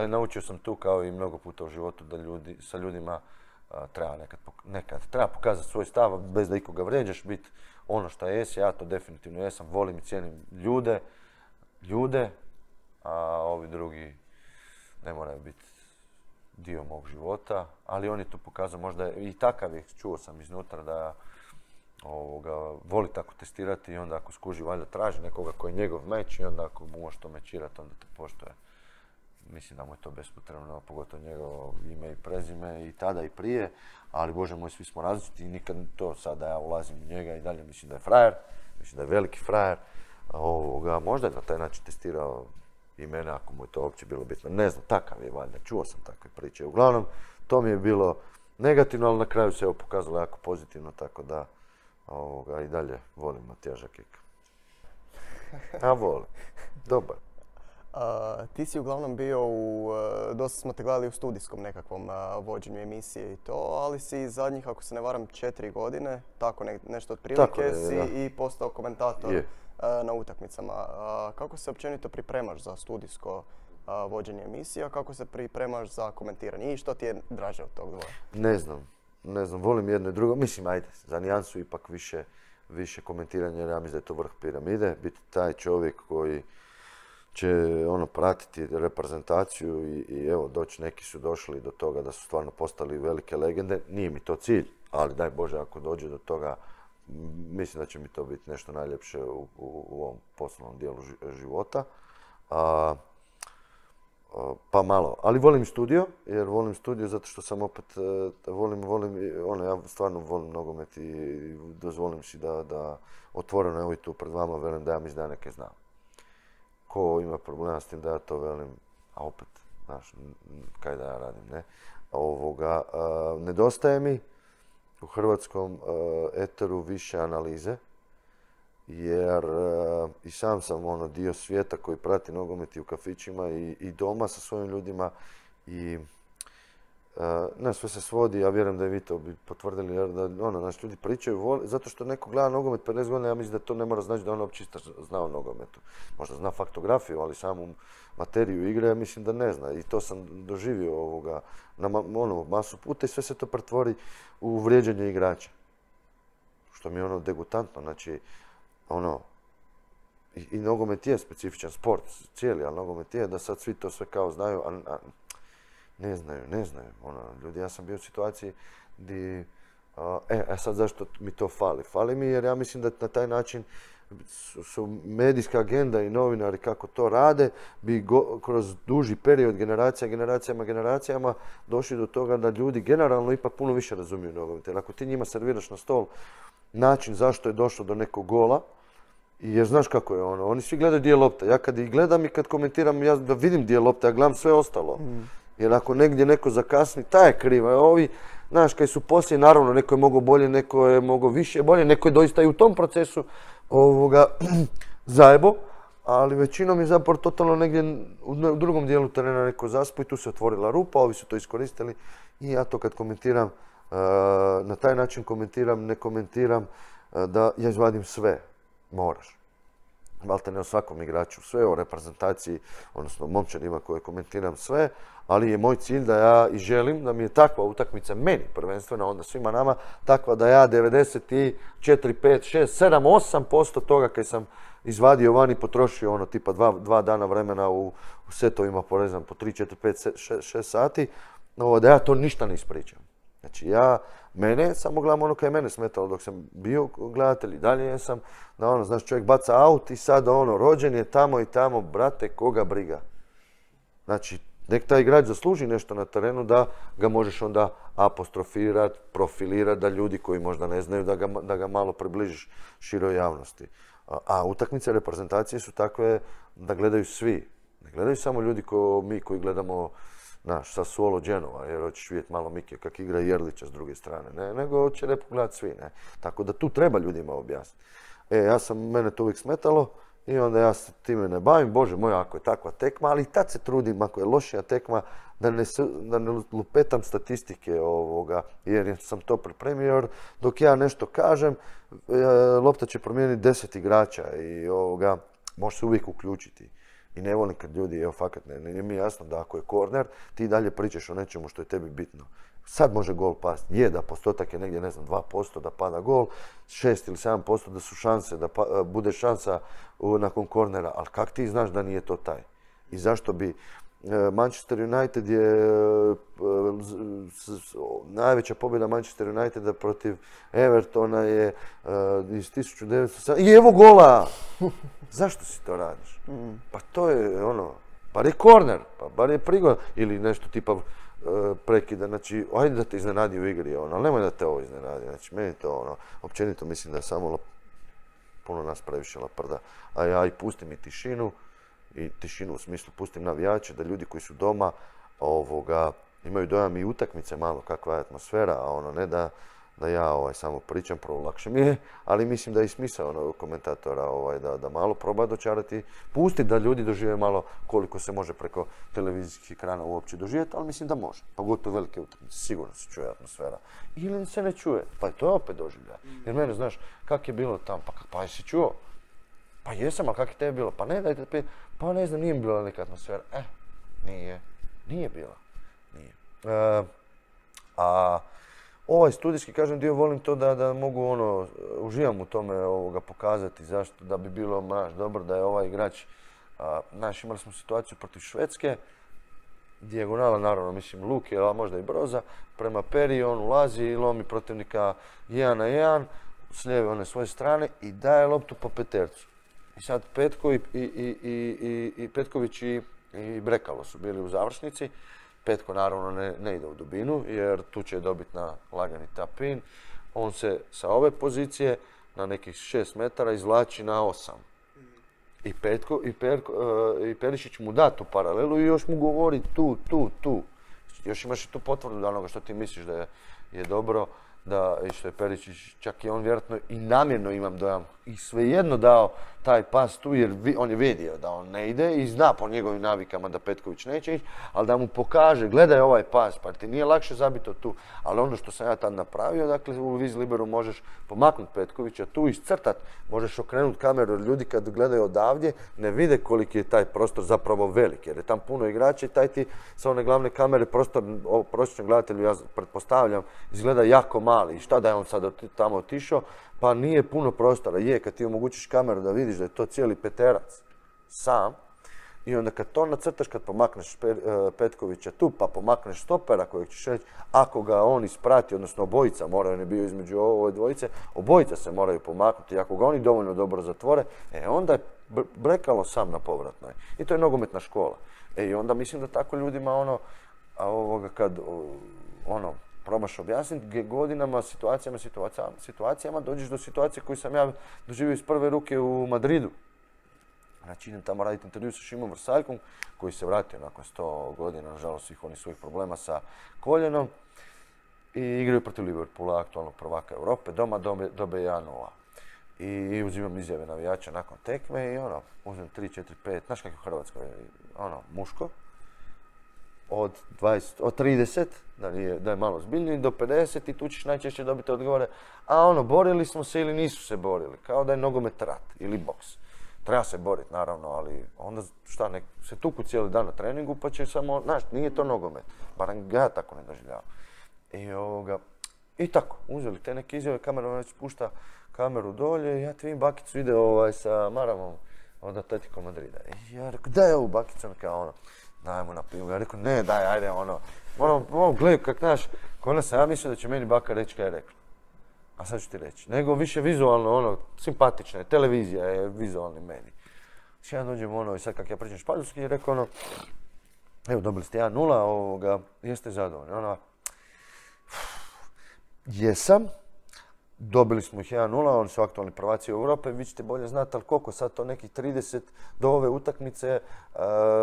naučio sam tu kao i mnogo puta u životu da sa ljudima treba pokazati svoj stav bez da ikoga vređaš, biti ono što jesi, ja to definitivno jesam, volim i cijenim ljude, a ovi drugi ne moraju biti dio mog života, ali on je to pokazao, možda i takav je, čuo sam iznutra da voli tako testirati i onda ako skuži, valjda traži nekoga koji je njegov meč i onda ako mu može to mečirati, onda te poštuje. Mislim da mu je to bespotrebno, pogotovo njegovo ime i prezime i tada i prije, ali bože moj, svi smo različiti i nikad to sada ja ulazim u njega i dalje mislim da je frajer, mislim da je veliki frajer. Možda je na taj način testirao i mene, ako mu je to uopće bilo bitno. Ne znam, takav je valjda, čuo sam takve priče. Uglavnom, to mi je bilo negativno, ali na kraju se je pokazalo jako pozitivno, tako da i dalje volim Matjaža Keka. A volim, dobar. Ti si uglavnom bio dosta smo te gledali u studijskom nekakvom vođenju emisije i to, ali si zadnjih, ako se ne varam, 4 godine, tako nešto otprilike, si i postao komentator na utakmicama. Kako se općenito pripremaš za studijsko vođenje emisija, kako se pripremaš za komentiranje i što ti je draže od tog dvoja? Ne znam, volim jedno i drugo. Mislim, ajde, za nijansu ipak više komentiranje, jer ja mislim da je to vrh piramide, biti taj čovjek koji će ono pratiti reprezentaciju i evo doći, neki su došli do toga da su stvarno postali velike legende, nije mi to cilj, ali daj Bože ako dođe do toga, mislim da će mi to biti nešto najljepše u ovom poslovnom dijelu života. Pa malo, ali volim studio, jer volim studio zato što sam opet, ja stvarno volim nogomet i dozvolim si da otvoreno, evo i tu pred vama, velim da ja mislim da neke znam. Ko ima problema s tim da ja to velim, a opet, znaš, kaj da ja radim, ne? Nedostaje mi u hrvatskom eteru više analize, jer i sam sam ono dio svijeta koji prati nogomet i u kafićima i doma sa svojim ljudima i Ne, sve se svodi, ja vjerujem da je vi to bi potvrdili, jer da ono, naši ljudi pričaju, zato što neko gleda nogomet 50 godina, ja mislim da to ne mora znači da on uopće zna o nogometu. Možda zna faktografiju, ali samu materiju igre, ja mislim da ne zna. I to sam doživio na masu puta i sve se to pretvori u vrijeđanje igrača. Što mi je ono degutantno, znači, ono, i nogomet je specifičan sport, cijeli, ali nogomet je da sad svi to sve kao znaju, a ne znaju. Ono, ljudi, ja sam bio u situaciji gdje, sad zašto mi to fali? Fali mi jer ja mislim da na taj način su medijska agenda i novinari kako to rade, bi kroz duži period generacijama došli do toga da ljudi generalno ipak puno više razumiju nogomet. Jer ako ti njima serviraš na stol način zašto je došlo do nekog gola, jer znaš kako je ono, oni svi gledaju gdje je lopta. Ja kad ih gledam i kad komentiram, ja da vidim gdje je lopta, ja gledam sve ostalo. Jer ako negdje neko zakasni, taj je kriva. Ovi, znaš, kaj su poslije, naravno, neko je mogao bolje, neko je mogao više bolje, neko je doista i u tom procesu zajebo, ali većinom je zapravo totalno negdje u drugom dijelu terena neko zaspo i tu se otvorila rupa, ovi su to iskoristili i ja to kad komentiram, na taj način komentiram, ne komentiram, da ja izvadim sve, moraš. Valjda ne o svakom igraču sve, o reprezentaciji, odnosno momčanima koje komentiram sve, ali je moj cilj da ja i želim da mi je takva utakmica, meni prvenstveno, onda svima nama, takva da ja 94, 5, 6, 7, 8% toga kaj sam izvadio van i potrošio ono tipa dva dana vremena u setovima porezan po 3, 4, 5, 6 sati, da ja to ništa ne ispričam. Znači samo gledam ono kaj je mene smetalo dok sam bio gledatelj i dalje jesam, da ono, znaš, čovjek baca aut i sad ono, rođen je tamo i tamo, brate, koga briga. Znači, nek taj igrač zasluži nešto na terenu da ga možeš onda apostrofirati, profilirati, da ljudi koji možda ne znaju, da ga malo približiš široj javnosti. A utakmice reprezentacije su takve da gledaju svi, ne gledaju samo ljudi ko mi koji gledamo sa Sassuolo Genova, jer hoćeš vidjeti malo Mikija kak igra Jerlića s druge strane, ne, nego hoće repu gledati svi, ne. Tako da tu treba ljudima objasniti. Mene to uvijek smetalo i onda ja se time ne bavim, bože moj, ako je takva tekma, ali i tad se trudim, ako je lošija tekma, da ne lupetam statistike jer sam to pripremio, jer dok ja nešto kažem, lopta će promijeniti 10 igrača i može se uvijek uključiti. I ne volim kad ljudi, fakat, nije mi jasno da ako je korner, ti dalje pričaš o nečemu što je tebi bitno. Sad može gol pasti. Je da postotak je negdje, ne znam, 2% da pada gol, 6 ili 7% da su šanse, da bude šansa nakon kornera, ali kak ti znaš da nije to taj? I zašto bi Manchester United je najveća pobjeda Manchester Uniteda protiv Evertona je iz 1907. I evo gola! Zašto si to radiš? Pa to je ono, bar je korner, pa bar je prigoda ili nešto tipa prekida, znači ajde da te iznenadi u igri, ali nemoj da te ovo iznenadi, znači meni to ono, općenito mislim da je samo puno nas previše laprda, a ja i pustim i tišinu, u smislu pustim navijače, da ljudi koji su doma imaju dojam i utakmice malo kakva je atmosfera, a ono ne da ja samo pričam, lakše mi je, ali mislim da je i smisao komentatora da malo proba dočarati, pusti da ljudi dožive malo koliko se može preko televizijskih ekrana uopće doživjeti, ali mislim da može, pogotovo velike utakmice, sigurno se čuje atmosfera. Ili se ne čuje, pa to je opet doživljaj. Jer mene, znaš, kak je bilo tam, pa jesi čuo? Pa jesam, ali kak je tebi bilo? Pa ne, dajte pet. Pa ne znam, nije mi bila neka atmosfera. Nije bila. Nije. A ovaj studijski, kažem, dio volim to da mogu, ono, uživam u tome pokazati zašto, da bi bilo, znaš, dobro da je ovaj igrač. Znaš, imali smo situaciju protiv Švedske. Dijagonala, naravno, mislim, Luke, ali možda i Broza. Prema Peri, on ulazi i lomi protivnika 1-1. S lijeve one svoje strane i daje loptu po petercu. I sad Petković i Brekalo su bili u završnici. Petko naravno ne ide u dubinu jer tu će dobiti na lagani tapin. On se sa ove pozicije na nekih 6 metara izvlači na 8. I Perišić mu da tu paralelu i još mu govori tu. Još imaš i tu potvrdu da onoga što ti misliš da je dobro. da što je Perišić, čak i on vjerojatno i namjerno imam dojam i svejedno dao taj pas tu jer on je vidio da on ne ide i zna po njegovim navikama da Petković neće ići, ali da mu pokaže, gledaj ovaj pas, pa ti nije lakše zabito tu, ali ono što sam ja tad napravio, dakle u viz liberu možeš pomaknuti Petkovića, tu iscrtat, možeš okrenuti kameru, jer ljudi kad gledaju odavdje ne vide koliki je taj prostor zapravo velik, jer je tam puno igrača i taj ti sa one glavne kamere prostor, prosječnom gledatelju ja pretpostavljam, izgleda jako mali i šta da je on sad tamo otišao, pa nije puno prostora. Je, kad ti omogućiš kameru da vidiš da je to cijeli peterac sam i onda kad to nacrtaš, kad pomakneš Petkovića tu, pa pomakneš stopera kojeg ćeš reći, ako ga on isprati, odnosno obojica moraju, on je bio između ove dvojice, obojica se moraju pomaknuti, ako ga oni dovoljno dobro zatvore, onda je brekalo sam na povratnoj. I to je nogometna škola. I onda mislim da tako ljudima probaš objasniti godinama, situacijama, dođeš do situacije koju sam ja doživio iz prve ruke u Madridu. Znači idem tamo raditi intervju sa Šimom Vrsaljkom koji se vratio nakon 100 godina, nažalost svih onih svojih problema sa koljenom. I igraju protiv Liverpoola, aktualnog prvaka Europe, doma dobe 1-0. I uzimam izjave navijača nakon tekme i uzmem 3, 4, 5, znaš kako je Hrvatsko, muško. Od 30, da je malo zbiljniji, do 50 i tu ćeš najčešće dobiti odgovore borili smo se ili nisu se borili, kao da je nogomet rat ili boks. Treba se boriti, naravno, ali onda šta, nek se tuku cijeli dan na treningu pa će samo, nije to nogomet, bar ja tako ne doživljavam. I tako, uzeli te neke izjave, kameraman spušta kameru dolje, ja ti vidim bakicu ide sa Maramom od Atletico Madrida. I ja rekao, daj ovu bakicu, kao daj mu na pivu. Ja rekao, ne, daj, ajde, gledaj kako naš, onda sam ja mislio da će meni baka reći kaj je rekla. A sad ću ti reći, nego više vizualno, simpatična je, televizija je vizualni medij. Znači ja dođem, i sad kako ja pričam španjolski, i rekao, evo, dobili ste 1-0, jeste zadovoljni. Jesam, dobili smo ih 1-0, oni su aktualni prvaci u Europe, vi ćete bolje znati, ali koliko sad to nekih 30 do ove utakmice,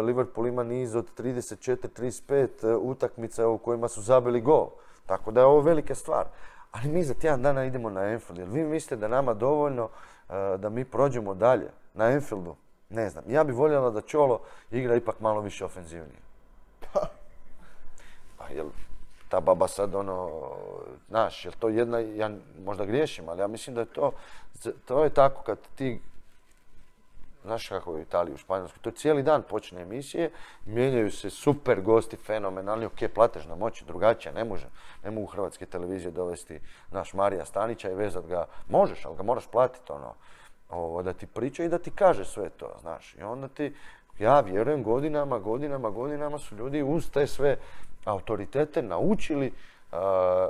Liverpool ima niz od 34-35 utakmica u kojima su zabili gol. Tako da je ovo velika stvar. Ali mi za tjedan dana idemo na Anfield, jer vi mislite da nama dovoljno da mi prođemo dalje na Anfieldu? Ne znam, ja bih voljela da Čolo igra ipak malo više ofenzivnije. Pa jel ta baba sad jel to jedna, ja možda griješim, ali ja mislim da je to je tako kad ti, znaš kako je u Italiji, u Španjolskoj, to cijeli dan počne emisije, mijenjaju se super gosti, fenomenalni, ok, platežna moć je drugačija, ne mogu hrvatske televizije dovesti naš Marija Stanića i vezat ga, možeš, ali ga moraš platiti, da ti priča i da ti kaže sve to, znaš, i onda ti, ja vjerujem, godinama su ljudi uz te sve autoritete naučili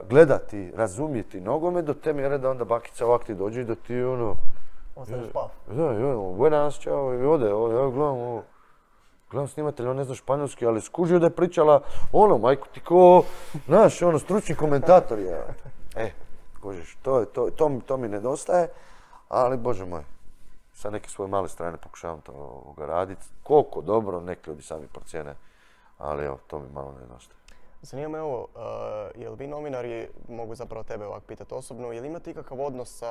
gledati, razumjeti nogomet do te mjere da onda bakica ovak ti dođe i da ti ostaneš pav. Buenas, čao, i ode, ja gledam snimatelj, on ne zna španjolski, ali skužio da je pričala majku ti ko, znaš, stručni komentator je. Kužiš, to mi nedostaje, ali bože moj, sa neke svoje male strane pokušavam to raditi. Koliko dobro, neki ljudi sami procjene, ali evo, to mi malo nedostaje. Zanima me ovo, jel vi novinari, mogu zapravo tebe ovak pitati osobno, jel imate ikakav odnos sa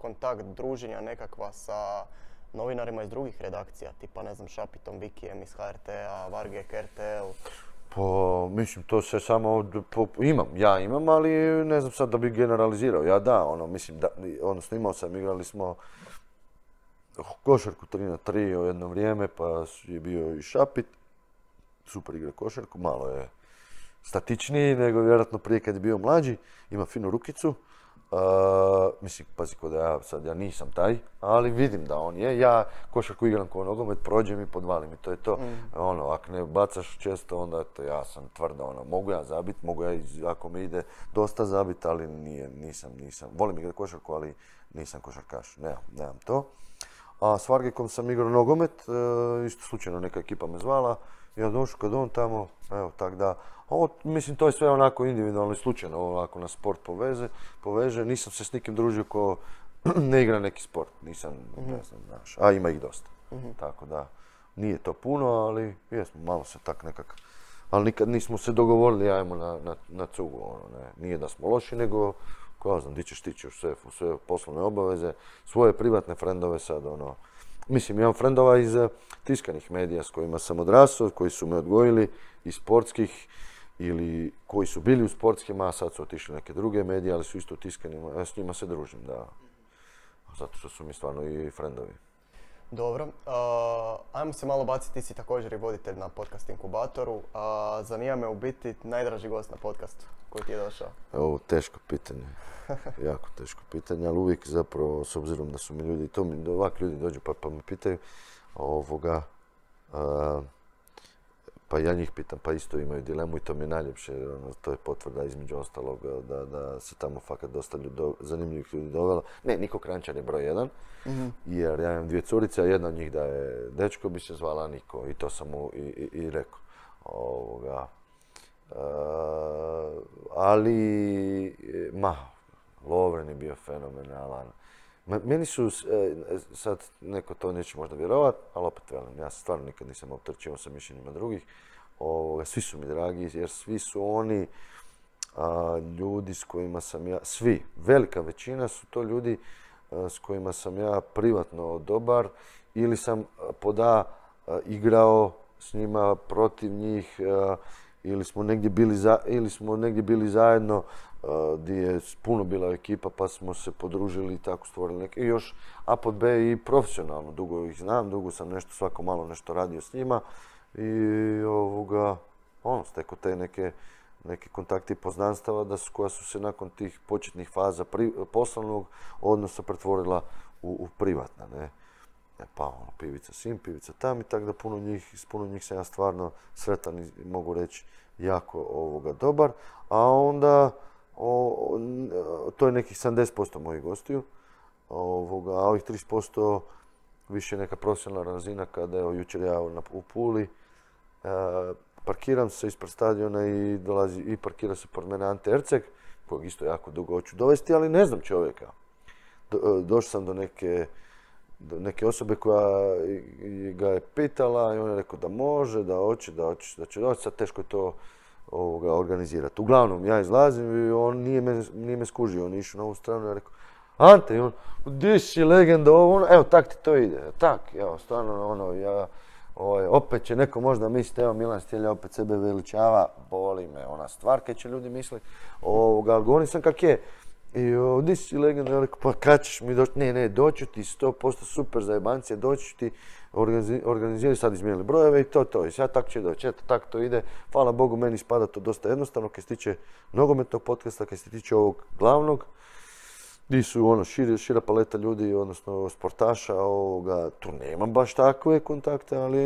kontakt, druženja nekakva sa novinarima iz drugih redakcija, tipa ne znam Šapitom, Vikijem iz HRT-a, Varge, KRTL? Mislim, to se samo imam, ali ne znam sad da bih generalizirao. Ja da, imao sam, igrali smo košarku 3-3 u jedno vrijeme, pa je bio i Šapit, super igra košarku, malo je statičniji nego vjerojatno prije kad je bio mlađi, ima finu rukicu. Mislim, pazi ko da ja nisam taj, ali vidim da on je. Ja košarku igram kao nogomet, prođem i podvalim i to je to. Ako ne bacaš često, onda ja sam tvrda, mogu ja zabit, mogu ja ako mi ide dosta zabit, ali nisam. Volim igrati košarku, ali nisam košarkaš, nemam to. A s Vargekom sam igrao nogomet, isto slučajno neka ekipa me zvala. Ja došao kad on tamo, evo, tako da, mislim, to je sve onako individualno i slučajno, ovako na sport poveže, nisam se s nikim družio ko ne igra neki sport, nisam, ne znam, znaš, a ima ih dosta, tako da, nije to puno, ali jesmo, malo se tak nekak, ali nikad nismo se dogovorili, ajmo na cugu, nije da smo loši, nego Kao znam, di ćeš tići još sve poslovne obaveze, svoje privatne frendove sad, ono... Mislim, imam frendova iz tiskanih medija s kojima sam odrasao, koji su me odgojili iz sportskih ili koji su bili u sportskima, a sad su otišli neke druge medije, ali su isto tiskani, ja s njima se družim, da. Zato što su mi stvarno i frendovi. Dobro, ajmo se malo baciti, ti si također i voditelj na Podcast Inkubatoru. Zanima me u biti najdraži gost na podcastu koji ti je došao. Ovo teško pitanje, jako teško pitanje, ali uvijek zapravo, s obzirom da su mi ljudi, to mi ovak ljudi dođu pa me pitaju, pa ja njih pitam, pa isto imaju dilemu i to mi je najljepše, to je potvrda između ostalog da se tamo fakat dosta zanimljivih ljudi dovela. Ne, Niko Krančan je broj jedan, jer ja imam dvije curice, a jedna od njih da je dečko bi se zvala Niko i to sam mu i rekao. Ali, Lovren je bio fenomenalan. Meni su, sad neko to neće možda vjerovati, ali opet velim, ja stvarno nikad nisam opterećivao sa mišljenjima drugih. Svi su mi dragi jer svi su oni ljudi s kojima sam ja, svi, velika većina su to ljudi s kojima sam ja privatno dobar ili sam igrao s njima protiv njih ili smo negdje bili zajedno. Gdje je puno bila ekipa pa smo se podružili i tako stvorili neke. I još A pod B i profesionalno, dugo ih znam, dugo sam nešto, svako malo nešto radio s njima. I stekao te neke kontakte i poznanstava koja su se nakon tih početnih faza poslovnog odnosa pretvorila u privatna. Ne? Pa pivica sim, pivica tam i tako da puno njih sam ja stvarno sretan i mogu reći jako dobar. A onda... To je nekih 70% mojih gostiju, a ovih 30% više neka profesionalna razina kada je jučer ja u Puli. Parkiram se ispred stadiona i dolazi i parkira se pored mene Ante Erceg, kojeg isto jako dugo hoću dovesti, ali ne znam čovjeka. Došao sam do neke osobe koja ga je pitala i on je rekao da može, da će doći, sad teško je to organizirati. Uglavnom, ja izlazim i on nije me skužio, on je išao na ovu stranu i rekao Ante, on, gdje si legenda, evo tak ti to ide, tak, evo, stvarno, opet će neko možda misliti, evo Milan Stjelja opet sebe veličava, boli me ona stvar kaj će ljudi misliti, ali govorim sam kak je, i gdje si legenda, ja rekao, pa kad ćeš mi doći, ne, doću ti 100% super zajebancije, doću ti, organizirali, sad izmijenili brojeve i to. I sad tako će doći, eto, tako to ide. Hvala Bogu, meni spada to dosta jednostavno kaj se tiče nogometnog podcasta, kaj se tiče ovog glavnog, gdje su šira paleta ljudi, odnosno sportaša, tu nemam baš takve kontakte, ali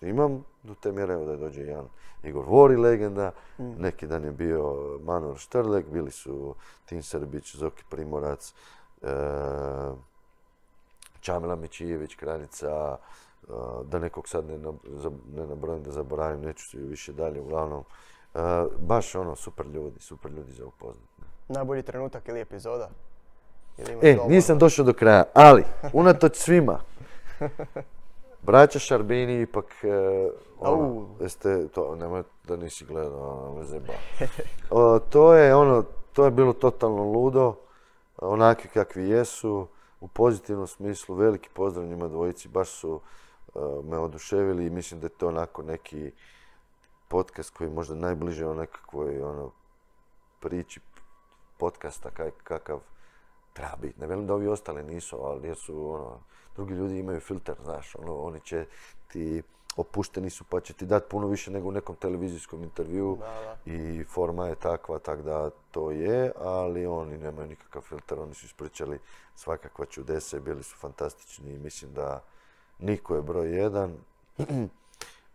imam do te mjere, evo da dođe jedan Igor Vori, legenda, neki dan je bio Manuel Štrlek, bili su Tim Srbić, Zoki Primorac, Čamila Mičijević, Kranica, da nekog sad ne nabrojim, da zaboravim, neću se više dalje, uglavnom. Baš super ljudi za upoznat. Najbolji trenutak ili epizoda? Nisam došao do kraja, ali, unatoč svima, braća Šarbini ipak, jeste to, nemoj da nisi gledao, me zajebao. To je bilo totalno ludo, onaki kakvi jesu. U pozitivnom smislu, veliki pozdrav njima dvojici, baš su me oduševili i mislim da je to onako neki podcast koji je možda najbliže o nekakvoj priči podcasta kakav treba biti. Ne velim da ovi ostali nisu, ali jesu, drugi ljudi imaju filter, znaš, oni će ti, opušteni su pa će ti dati puno više nego u nekom televizijskom intervjuu i forma je takva, tak da to je, ali oni nemaju nikakav filter, oni su ispričali svakakva čudese, bili su fantastični i mislim da Niko je broj jedan,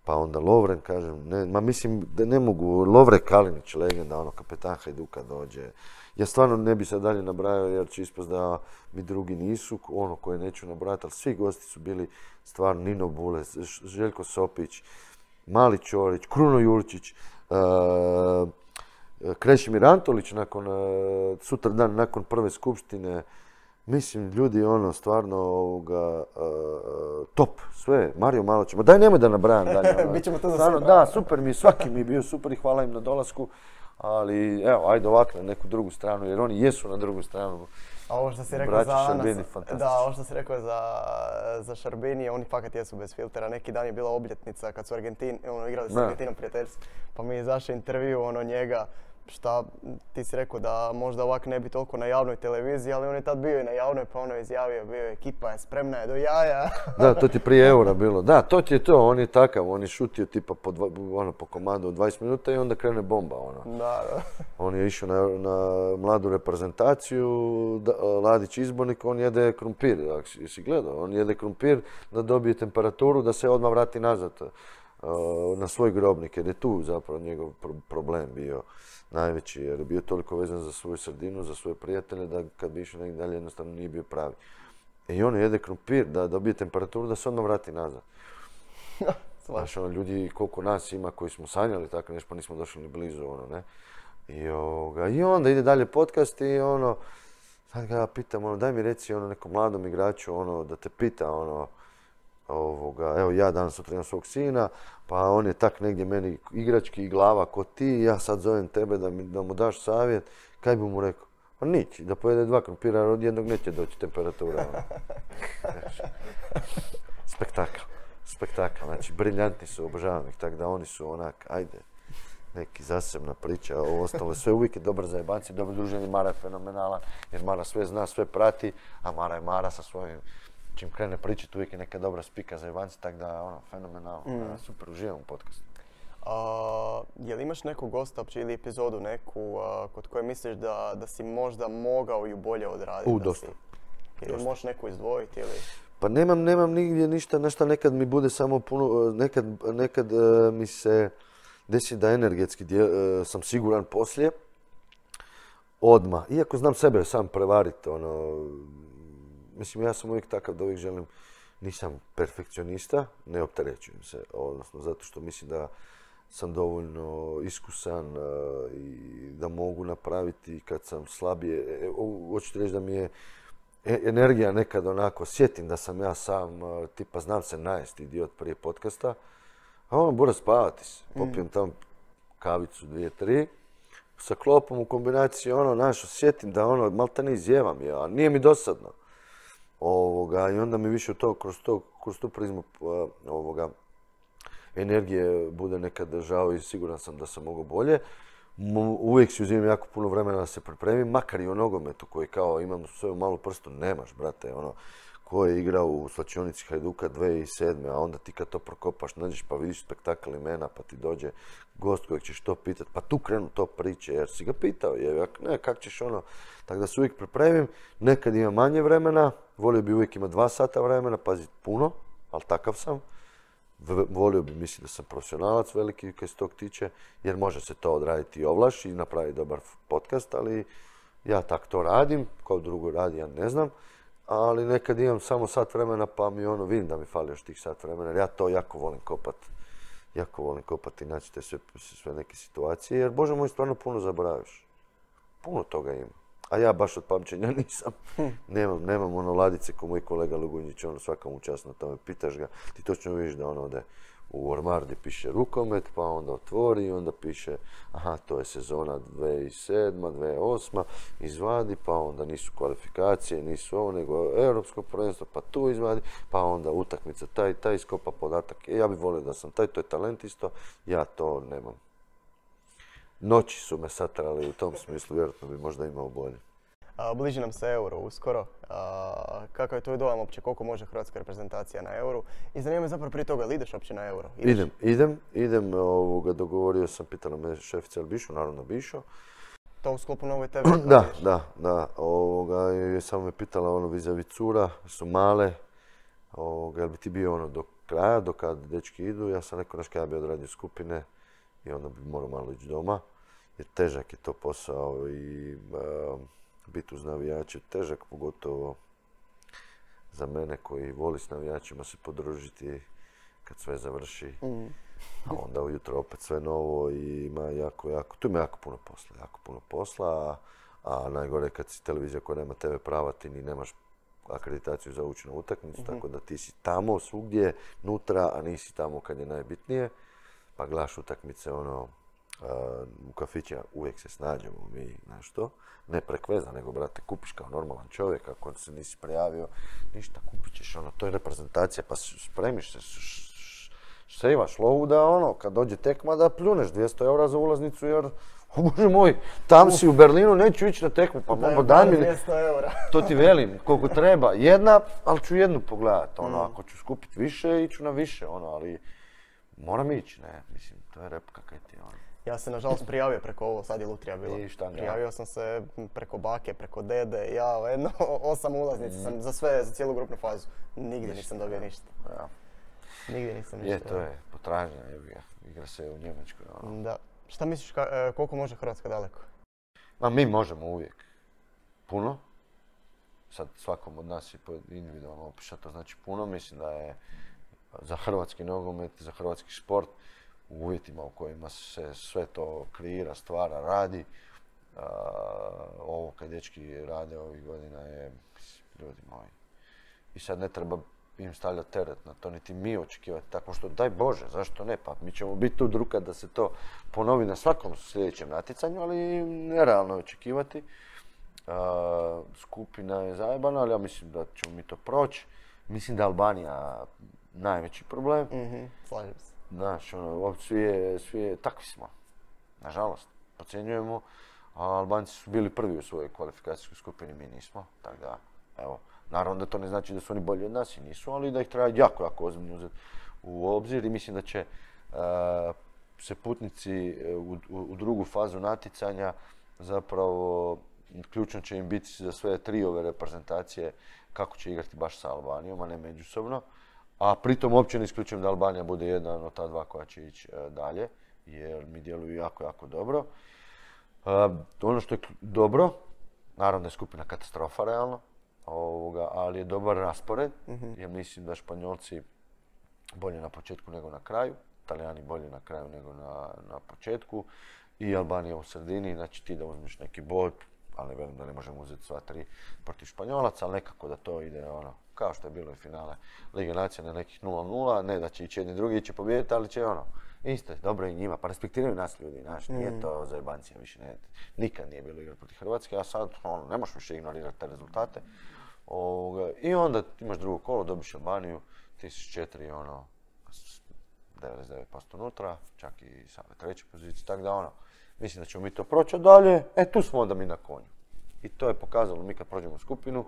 pa onda Lovren, kažem, mislim da ne mogu, Lovre Kalinić, legenda, kapetan Hajduka dođe. Ja stvarno ne bi sad dalje nabrajao jer će ispast da mi drugi nisu, koje neću nabrajati, ali svi gosti su bili stvarno Nino Bules, Željko Sopić, Mali Ćorić, Kruno Jurčić, Krešimir Antolić sutra dan nakon prve skupštine. Mislim, ljudi, stvarno, top, sve, Mario malo ćemo, daj nemoj da nabrajam dalje. Bićemo to za stvarno, da, super mi je, svaki mi je bio super i hvala im na dolasku. ali evo, ajde ovak na neku drugu stranu, jer oni jesu na drugu stranu. A ovo što si rekao za Šarbini, oni fakat jesu bez filtera. Neki dan je bila obljetnica kad su igrali s Argentinom prijateljstvo. Pa mi je izašao intervju njega, šta ti si rekao da možda ovak ne bi toliko na javnoj televiziji, ali on je tad bio i na javnoj, pa ono izjavio, bio je ekipa, je spremna je do jaja. Da, to ti prije Eura bilo. Da, to ti je to, on je takav, on je šutio tipa po komandu 20 minuta i onda krene bomba. Ono. Da. On je išao na mladu reprezentaciju, Ladić izbornik, on jede krumpir, jesi gledao, on jede krumpir da dobije temperaturu, da se odmah vrati nazad na svoj grobnik, jer je tu zapravo njegov problem bio najveći, jer je bio toliko vezan za svoju sredinu, za svoje prijatelje, da kad bi išao negdje dalje jednostavno nije bio pravi. I on jede krumpir da dobije temperaturu, da se odmah vrati nazad. Znaš, ono, ljudi, koliko nas ima koji smo sanjali tako nešto, pa nismo došli ni blizu, ono, ne? I onda ide dalje podcast i ono, sad ga pitam, ono, daj mi reci ono nekom mladom igraču, ono, da te pita, ono, evo ja danas trenam svog sina, pa on je tak negdje meni igrački i glava ko ti, ja sad zovem tebe da mu daš savjet, kaj bi mu rekao? Pa nić, da pojede dva krumpira, od jednog neće doći temperatura. Spektakl, znači briljantni su, obožavam ih, tako da oni su onak, ajde, neki zasebna priča, ovo ostalo sve uvijek je dobar za jebanci, dobro druženje, Mara je fenomenalan, jer Mara sve zna, sve prati, a Mara je Mara sa svojim... Čim krene pričati, uvijek je neka dobra spika za Ivanci, tako da je ono, fenomenalno, super, uživam u podcastu. Je li imaš nekog gosta opće ili epizodu neku kod koje misliš da si možda mogao ju bolje odraditi? Dosta. Ili možeš neku izdvojiti ili... Pa nemam nigdje ništa, nešto nekad mi bude samo puno, nekad mi se desi da energetski sam siguran poslije, odmah. Iako znam sebe sam prevariti, ono... Mislim, ja sam uvijek takav da uvijek želim, nisam perfekcionista, ne opterećujem se, odnosno zato što mislim da sam dovoljno iskusan i da mogu napraviti kad sam slabije. Hoćete reći da mi je energija nekad onako, sjetim da sam ja sam, tipa znam se najest idiot prije podcasta, a ono bora spavati se, popijem tam kavicu, 2-3. Sa klopom u kombinaciji ono, našo, sjetim da ono, malta ne izjevam je, a nije mi dosadno. I onda mi više kroz tu prizmu energije bude nekad žao i siguran sam da sam mogao bolje. Uvijek si uzimam jako puno vremena da se pripremim, makar i o nogometu koji kao imam u svoju malu prstu, nemaš brate, ono, ko je igrao u slačionici Hajduka 2007. A onda ti kad to prokopaš, nađeš pa vidiš spektakl imena, pa ti dođe gost kojeg ćeš to pitat, pa tu krenu to priče jer si ga pitao, ne, kak ćeš ono, tako da se uvijek pripremim. Nekad imam manje vremena, volio bi uvijek imati 2 sata vremena, pazit puno, ali takav sam. Volio bi misliti da sam profesionalac veliki kaj se tog tiče, jer može se to odraditi i ovlaš i napraviti dobar podcast, ali ja tak to radim, kao drugo radi, ja ne znam. Ali nekad imam samo sat vremena pa mi ono, vidim da mi fali još tih sat vremena, jer ja to jako volim kopati. Jako volim kopati i naći te sve neke situacije, jer Bože moj, stvarno puno zaboraviš. Puno toga ima. A ja baš od pamćenja nisam. Nemam ono ladice ko moj kolega Lugunjić, ono svaka mu čast na tome, pitaš ga. Ti točno vidiš da ono ode u ormardi piše rukomet, pa onda otvori i onda piše aha, to je sezona 2007, 2008, izvadi, pa onda nisu kvalifikacije, nisu ovo, nego europsko prvenstvo, pa tu izvadi, pa onda utakmica, taj iskopa podatak. Ja bih volio da sam taj, to je talent isto, ja to nemam. Noći su me satrali u tom smislu, vjerojatno bi možda imao bolje. Bliži nam se Euro uskoro. Kakav je tvoj dojam uopće, koliko može hrvatska reprezentacija na Euro? I zanima me zapravo prije toga, li ideš uopće na Euro? Idem, dogovorio sam, pitala me šefica, ali bišo, naravno bišo. To u sklopu Nove TV? Da. Samo me pitala ono vis-a-vis cura, su male. Jel bi ti bio ono do kraja, do kad dečki idu? Ja sam rekao, ja bi odradio skupine i onda bi morao malo ići doma. Jer težak je to posao i... biti uz navijače težak, pogotovo za mene koji voli s navijačima se podružiti kad sve završi. A onda ujutro opet sve novo i ima jako puno posla. A najgore je kad si televizija koja nema TV prava, ti ni nemaš akreditaciju za ući na utakmicu, tako da ti si tamo svugdje, nutra, a nisi tamo kad je najbitnije. Pa gledaš utakmice ono u kafićima uvijek se snađemo mi, znaš to, ne prekveza, nego, brate, kupiš kao normalan čovjek, ako se nisi prijavio, ništa, kupit ćeš, ono, to je reprezentacija, pa spremiš se, ševaš lovu da, ono, kad dođe tekma da pljuneš 200 eura za ulaznicu, jer, o bože moj, tam si u Berlinu, neću ići na tekmu, pa mogo daj mi, to ti velim, koliko treba, jedna, ali ću jednu pogledat, ono, ako ću skupit više, iću na više, ono, ali moram ići, ne, mislim, to je repka kaj ti, ono. Ja se nažalost prijavio preko ovo, sad je lutrija bila. Prijavio sam se preko bake, preko dede, ja jedno 8 ulaznica sam za sve, za cijelu grupnu fazu. Nigdje nisam dobio ništa. Ja. Nigdje nisam ništa. Je, to je potražnja, igra se u Njemačkoj. Ono. Da. Šta misliš koliko može Hrvatska daleko? Ma mi možemo uvijek. Puno. Sad svakom od nas je individualno opiša, to znači puno. Mislim da je za hrvatski nogomet, za hrvatski sport, u uvjetima u kojima se sve to kreira, stvara, radi. Ovo kad dječki rade ovih godina je, ljudi moji. I sad ne treba im stavljati teret na to, niti mi očekivati tako što, daj Bože, zašto ne, pa mi ćemo biti tu druga da se to ponovi na svakom sljedećem natjecanju, ali nerealno je očekivati. Skupina je zajebana, ali ja mislim da ćemo mi to proći. Mislim da je Albanija najveći problem. Slažem se. Znaš, ono, svi je, takvi smo, nažalost, podcjenjujemo, a Albanci su bili prvi u svojoj kvalifikacijskoj skupini, mi nismo, tako da, evo, naravno da to ne znači da su oni bolji od nas i nisu, ali da ih treba jako, jako ozbiljno uzeti u obzir i mislim da će se putnici u drugu fazu natjecanja, zapravo, ključno će im biti za sve tri ove reprezentacije kako će igrati baš sa Albanijom, a ne međusobno. A pritom uopće ne isključujem da Albanija bude jedna od ta dva koja će ići dalje, jer mi djeluju jako, jako dobro. Ono što je dobro, naravno da je skupina katastrofa realno, ali je dobar raspored, jer mislim da Španjolci bolje na početku nego na kraju, Italijani bolje na kraju nego na početku i Albanija u sredini, znači ti da uzmiš neki bod, ali velim da ne možemo uzeti sva tri protiv Španjolaca, ali nekako da to ide ono, kao što je bilo i finale Lige nacija na nekih 0-0, ne da će ići jedni drugi će pobijediti, ali će ono, isto je dobro i njima, pa respektiraju nas ljudi, znaš, nije to za jebancija više, ne, nikad nije bilo igra protiv Hrvatske, a sad ono, ne možeš više ignorirati te rezultate. I onda imaš drugo kolo, dobiš Albaniju, 1004 ono, 99% unutra, čak i sa treće pozicije, tako da ono, mislim da ćemo mi to proći dalje, tu smo onda mi na konju. I to je pokazalo mi kad prođemo skupinu,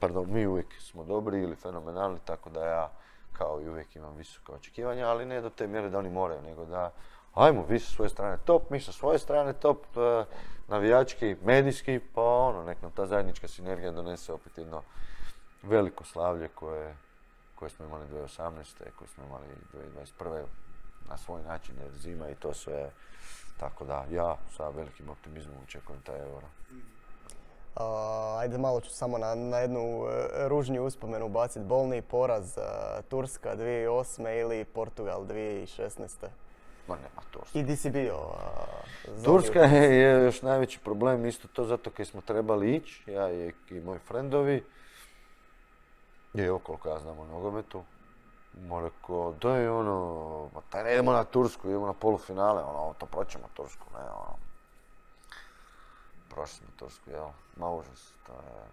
pardon, mi uvijek smo dobri ili fenomenalni, tako da ja kao i uvijek imam visoka očekivanja, ali ne do te mjere da oni moraju, nego da ajmo, vi sa svoje strane top, mi sa svoje strane top, navijački, medijski, pa ono, nek nam ta zajednička sinergija donese opet jedno veliko slavlje koje smo imali 2018. koje smo imali 2021. na svoj način, jer zima i to sve. Tako da, ja sa velikim optimizmom očekujem taj Euro. Ajde, malo ću samo na jednu ružniju uspomenu baciti. Bolni poraz Turska 2008. ili Portugal 2016. Ma nema Turska. I di si bio? Turska je još najveći problem, isto to zato kaj smo trebali ići, ja i moji frendovi. I okoliko ja znam o nogometu. Mora rekao, daj ono, taj ne idemo na Tursku, idemo na polufinale, ono, to proćemo Tursku, ne, ono. Prošli smo Tursku, jel, ma užas, to je,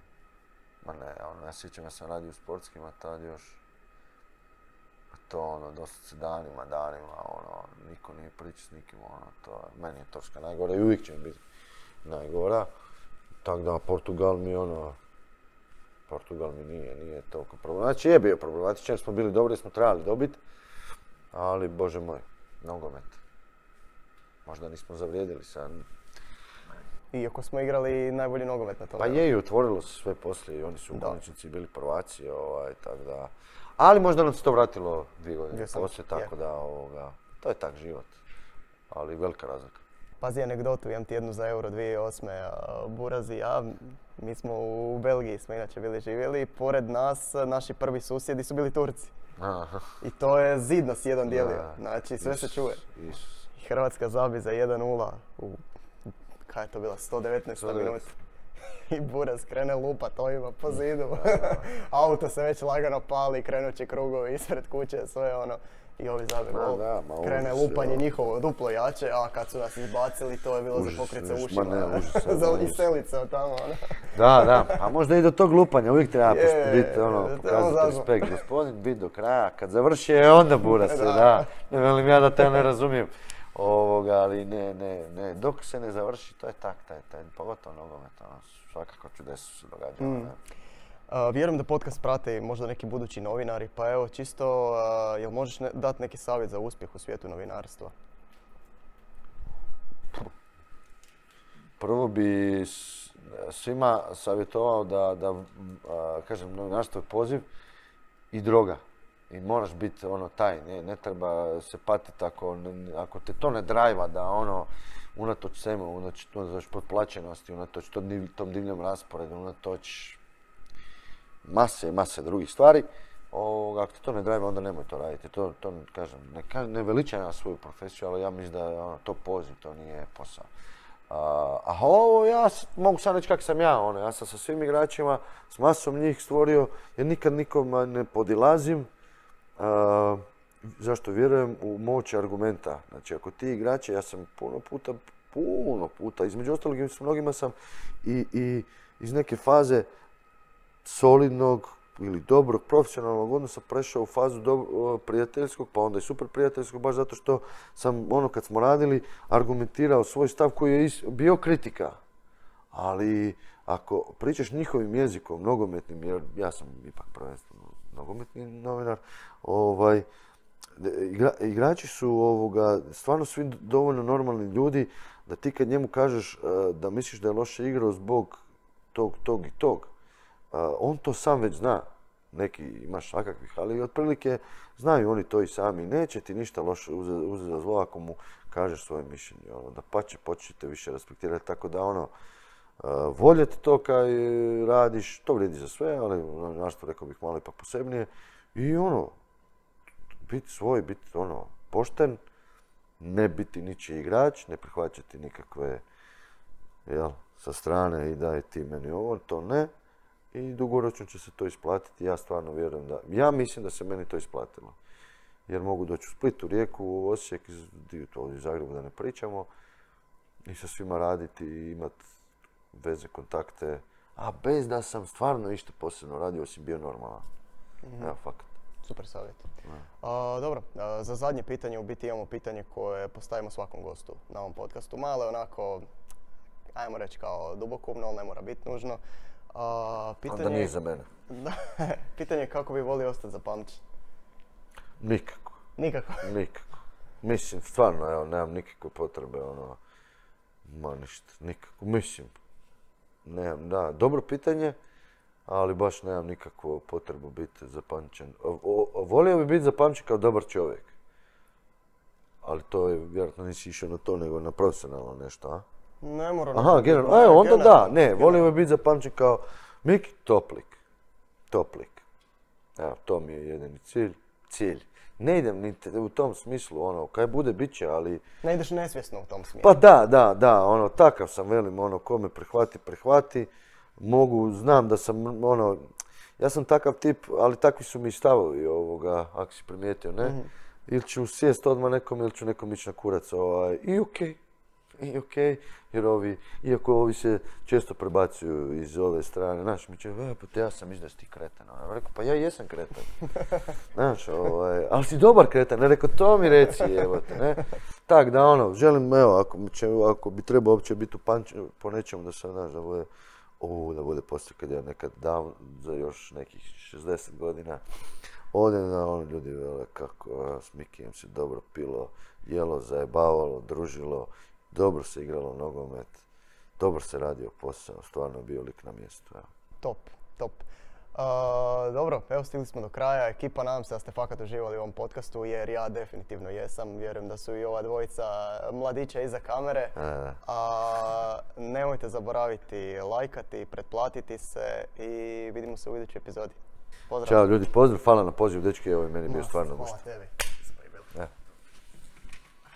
ma ne, ono, ja sjećam, ja sam radio u sportskima tad još, a to ono, dosta se danima, ono, niko nije pričao s nikim, ono, to je, meni je Turska najgora i uvijek će mi biti najgora, tako da Portugal mi, ono, Portugal mi nije toliko problematičan. Znači je bio problematičan jer smo bili dobri, smo trebali dobiti, ali bože moj, nogomet. Možda nismo zavrijedili sad. Iako smo igrali najbolji nogomet na to. Pa je i otvorilo se sve poslije i oni su u konačnici bili prvaci, tako da. Ali možda nam se to vratilo 2 godine poslije, tako da to je tak život, ali velika razlika. Pazi anegdotu, imam ti jednu za Euro 2008. Buraz i ja, mi smo u Belgiji, smo inače bili živjeli, pored nas, naši prvi susjedi su bili Turci. I to je zidno s jedan dijelio, znači sve se čuje. Hrvatska zabi za 1-0 u, kaj je to bila, 119. minuta. I Buraz krene lupat ovima po zidu, auto se već lagano pali, krenut će krugovi ispred kuće, sve ono. i ovi Zagreb krene lupanje njihovo duplo jače, a kad su nas izbacili to je bilo užas, za pokrice ušima, za iselice od tamo. Ona. Da, da, a možda i do tog lupanja uvijek treba biti, ono, pokazati respekt. Gospodin bit do kraja, kad završi je onda bura se, da. Ne velim ja da te ne razumijem. Ovoga, ali ne, dok se ne završi, to je tak, taj, pogotovo nogomet, ono, svakako čudesu se događa. Vjerujem da podcast prate možda neki budući novinari, pa evo, čisto, jel možeš dati neki savjet za uspjeh u svijetu novinarstva? Prvo bi svima savjetovao da kažem, novinarstvo je poziv i droga. I moraš biti ono taj, ne treba se patiti ako te to ne drajva da ono unatoč svemu, unatoč potplaćenosti, unatoč tom divljem rasporedu, unatoč mase i mase drugih stvari. Ako te to ne drajva onda nemoj to raditi. To kažem, ne veličam ja svoju profesiju, ali ja mislim da je ono, to poziv, to nije posao. A ovo ja mogu sam reći kak sam ja, ono, ja sam sa svim igračima, s masom njih stvorio, jer nikad nikom ne podilazim. Zašto vjerujem u moć argumenta. Znači, ako ti igrače, ja sam puno puta, između ostalog s mnogima sam i iz neke faze solidnog ili dobrog profesionalnog odnosa prešao u fazu prijateljskog, pa onda i super prijateljskog, baš zato što sam, ono, kad smo radili, argumentirao svoj stav koji je bio kritika. Ali ako pričaš njihovim jezikom, nogometnim, jer ja sam ipak prvenstveno nogometni novinar, igrači su stvarno svi dovoljno normalni ljudi da ti kad njemu kažeš da misliš da je loše igrao zbog tog i tog, on to sam već zna. Neki imaš akakvih, ali otprilike znaju oni to i sami. Neće ti ništa loše uzeti za zlo ako mu kažeš svoje mišljenje. Da pače, počnite više respektirati, tako da ono, voljeti to kad radiš, to vrijedi za sve, ali našto rekao bih malo ipak posebnije. I ono, biti svoj, biti ono, pošten, ne biti ničiji igrač, ne prihvaćati nikakve, jel, sa strane i daj ti meni ovo, to ne. I dugoročno će se to isplatiti, ja stvarno vjerujem da, ja mislim da se meni to isplatilo. Jer mogu doći u Split, u Rijeku, u Osijek, iz Zagreba da ne pričamo, i sa svima raditi i imati veze, kontakte, a bez da sam stvarno išto posebno radio, osim bio normalan. Evo, fakat. Super savjet. Dobro, za zadnje pitanje, u biti imamo pitanje koje postavimo svakom gostu na ovom podcastu. Malo je onako, ajmo reći kao dubokoumno, ali ne mora biti nužno. Onda nije za mene. Pitanje je kako bi volio ostati zapamćen? Nikako. Nikako? Nikako. Mislim, stvarno, evo, nemam nikakve potrebe, ono, ma ništa, nikako, mislim. Nemam, da, dobro pitanje, ali baš nemam nikakvu potrebu biti zapamćen. Volio bi biti zapamćen kao dobar čovjek. Ali to je, vjerojatno nisi išao na to, nego na profesionalno nešto, a? Ne moram. Aha, generalno. Evo, onda da. Ne, volio bi biti zapamćen kao Miki Toplik. Toplik. Evo, to mi je jedini cilj. Cilj. Ne idem niti u tom smislu, ono, kaj bude, bit će, ali... Ne ideš nesvjesno u tom smjeru. Pa da, ono, takav sam, velim, ono, ko me prihvati. Mogu, znam da sam, ono, ja sam takav tip, ali takvi su mi stavovi ovoga, ako si primijetio, ne? Ili ću sjest odmah nekom, ili ću nekom ići na kurac, i okej. I okej, jer ovi, iako ovi se često prebacuju iz ove strane, znaš, mi će, pa ja sam izda si ti kretan. Ja rekao, pa ja jesam kretan. Znaš, ali si dobar kretan, ne rekao, to mi reci, evo te, ne. Tak da, ono, želim, evo, ako bi trebao uopće biti upamćen po nečemu, da sam, znaš, da bude poslije kad ja nekad davno, za još nekih 60 godina, odem na ono, ljudi vele, kako, s Mikijem se dobro pilo, jelo, zajebavalo, družilo, dobro se igralo nogomet, dobro se radio posao, stvarno bio lik na mjestu. Top. Dobro, evo stigli smo do kraja. Ekipa, nadam se da ste fakat uživali u ovom podcastu, jer ja definitivno jesam. Vjerujem da su i ova dvojica mladića iza kamere. Nemojte zaboraviti lajkati, pretplatiti se i vidimo se u idućoj epizodi. Pozdrav. Ćao ljudi, pozdrav, hvala na pozivu, dečki, evo i meni je bio stvarno gusto. Hvala tebi.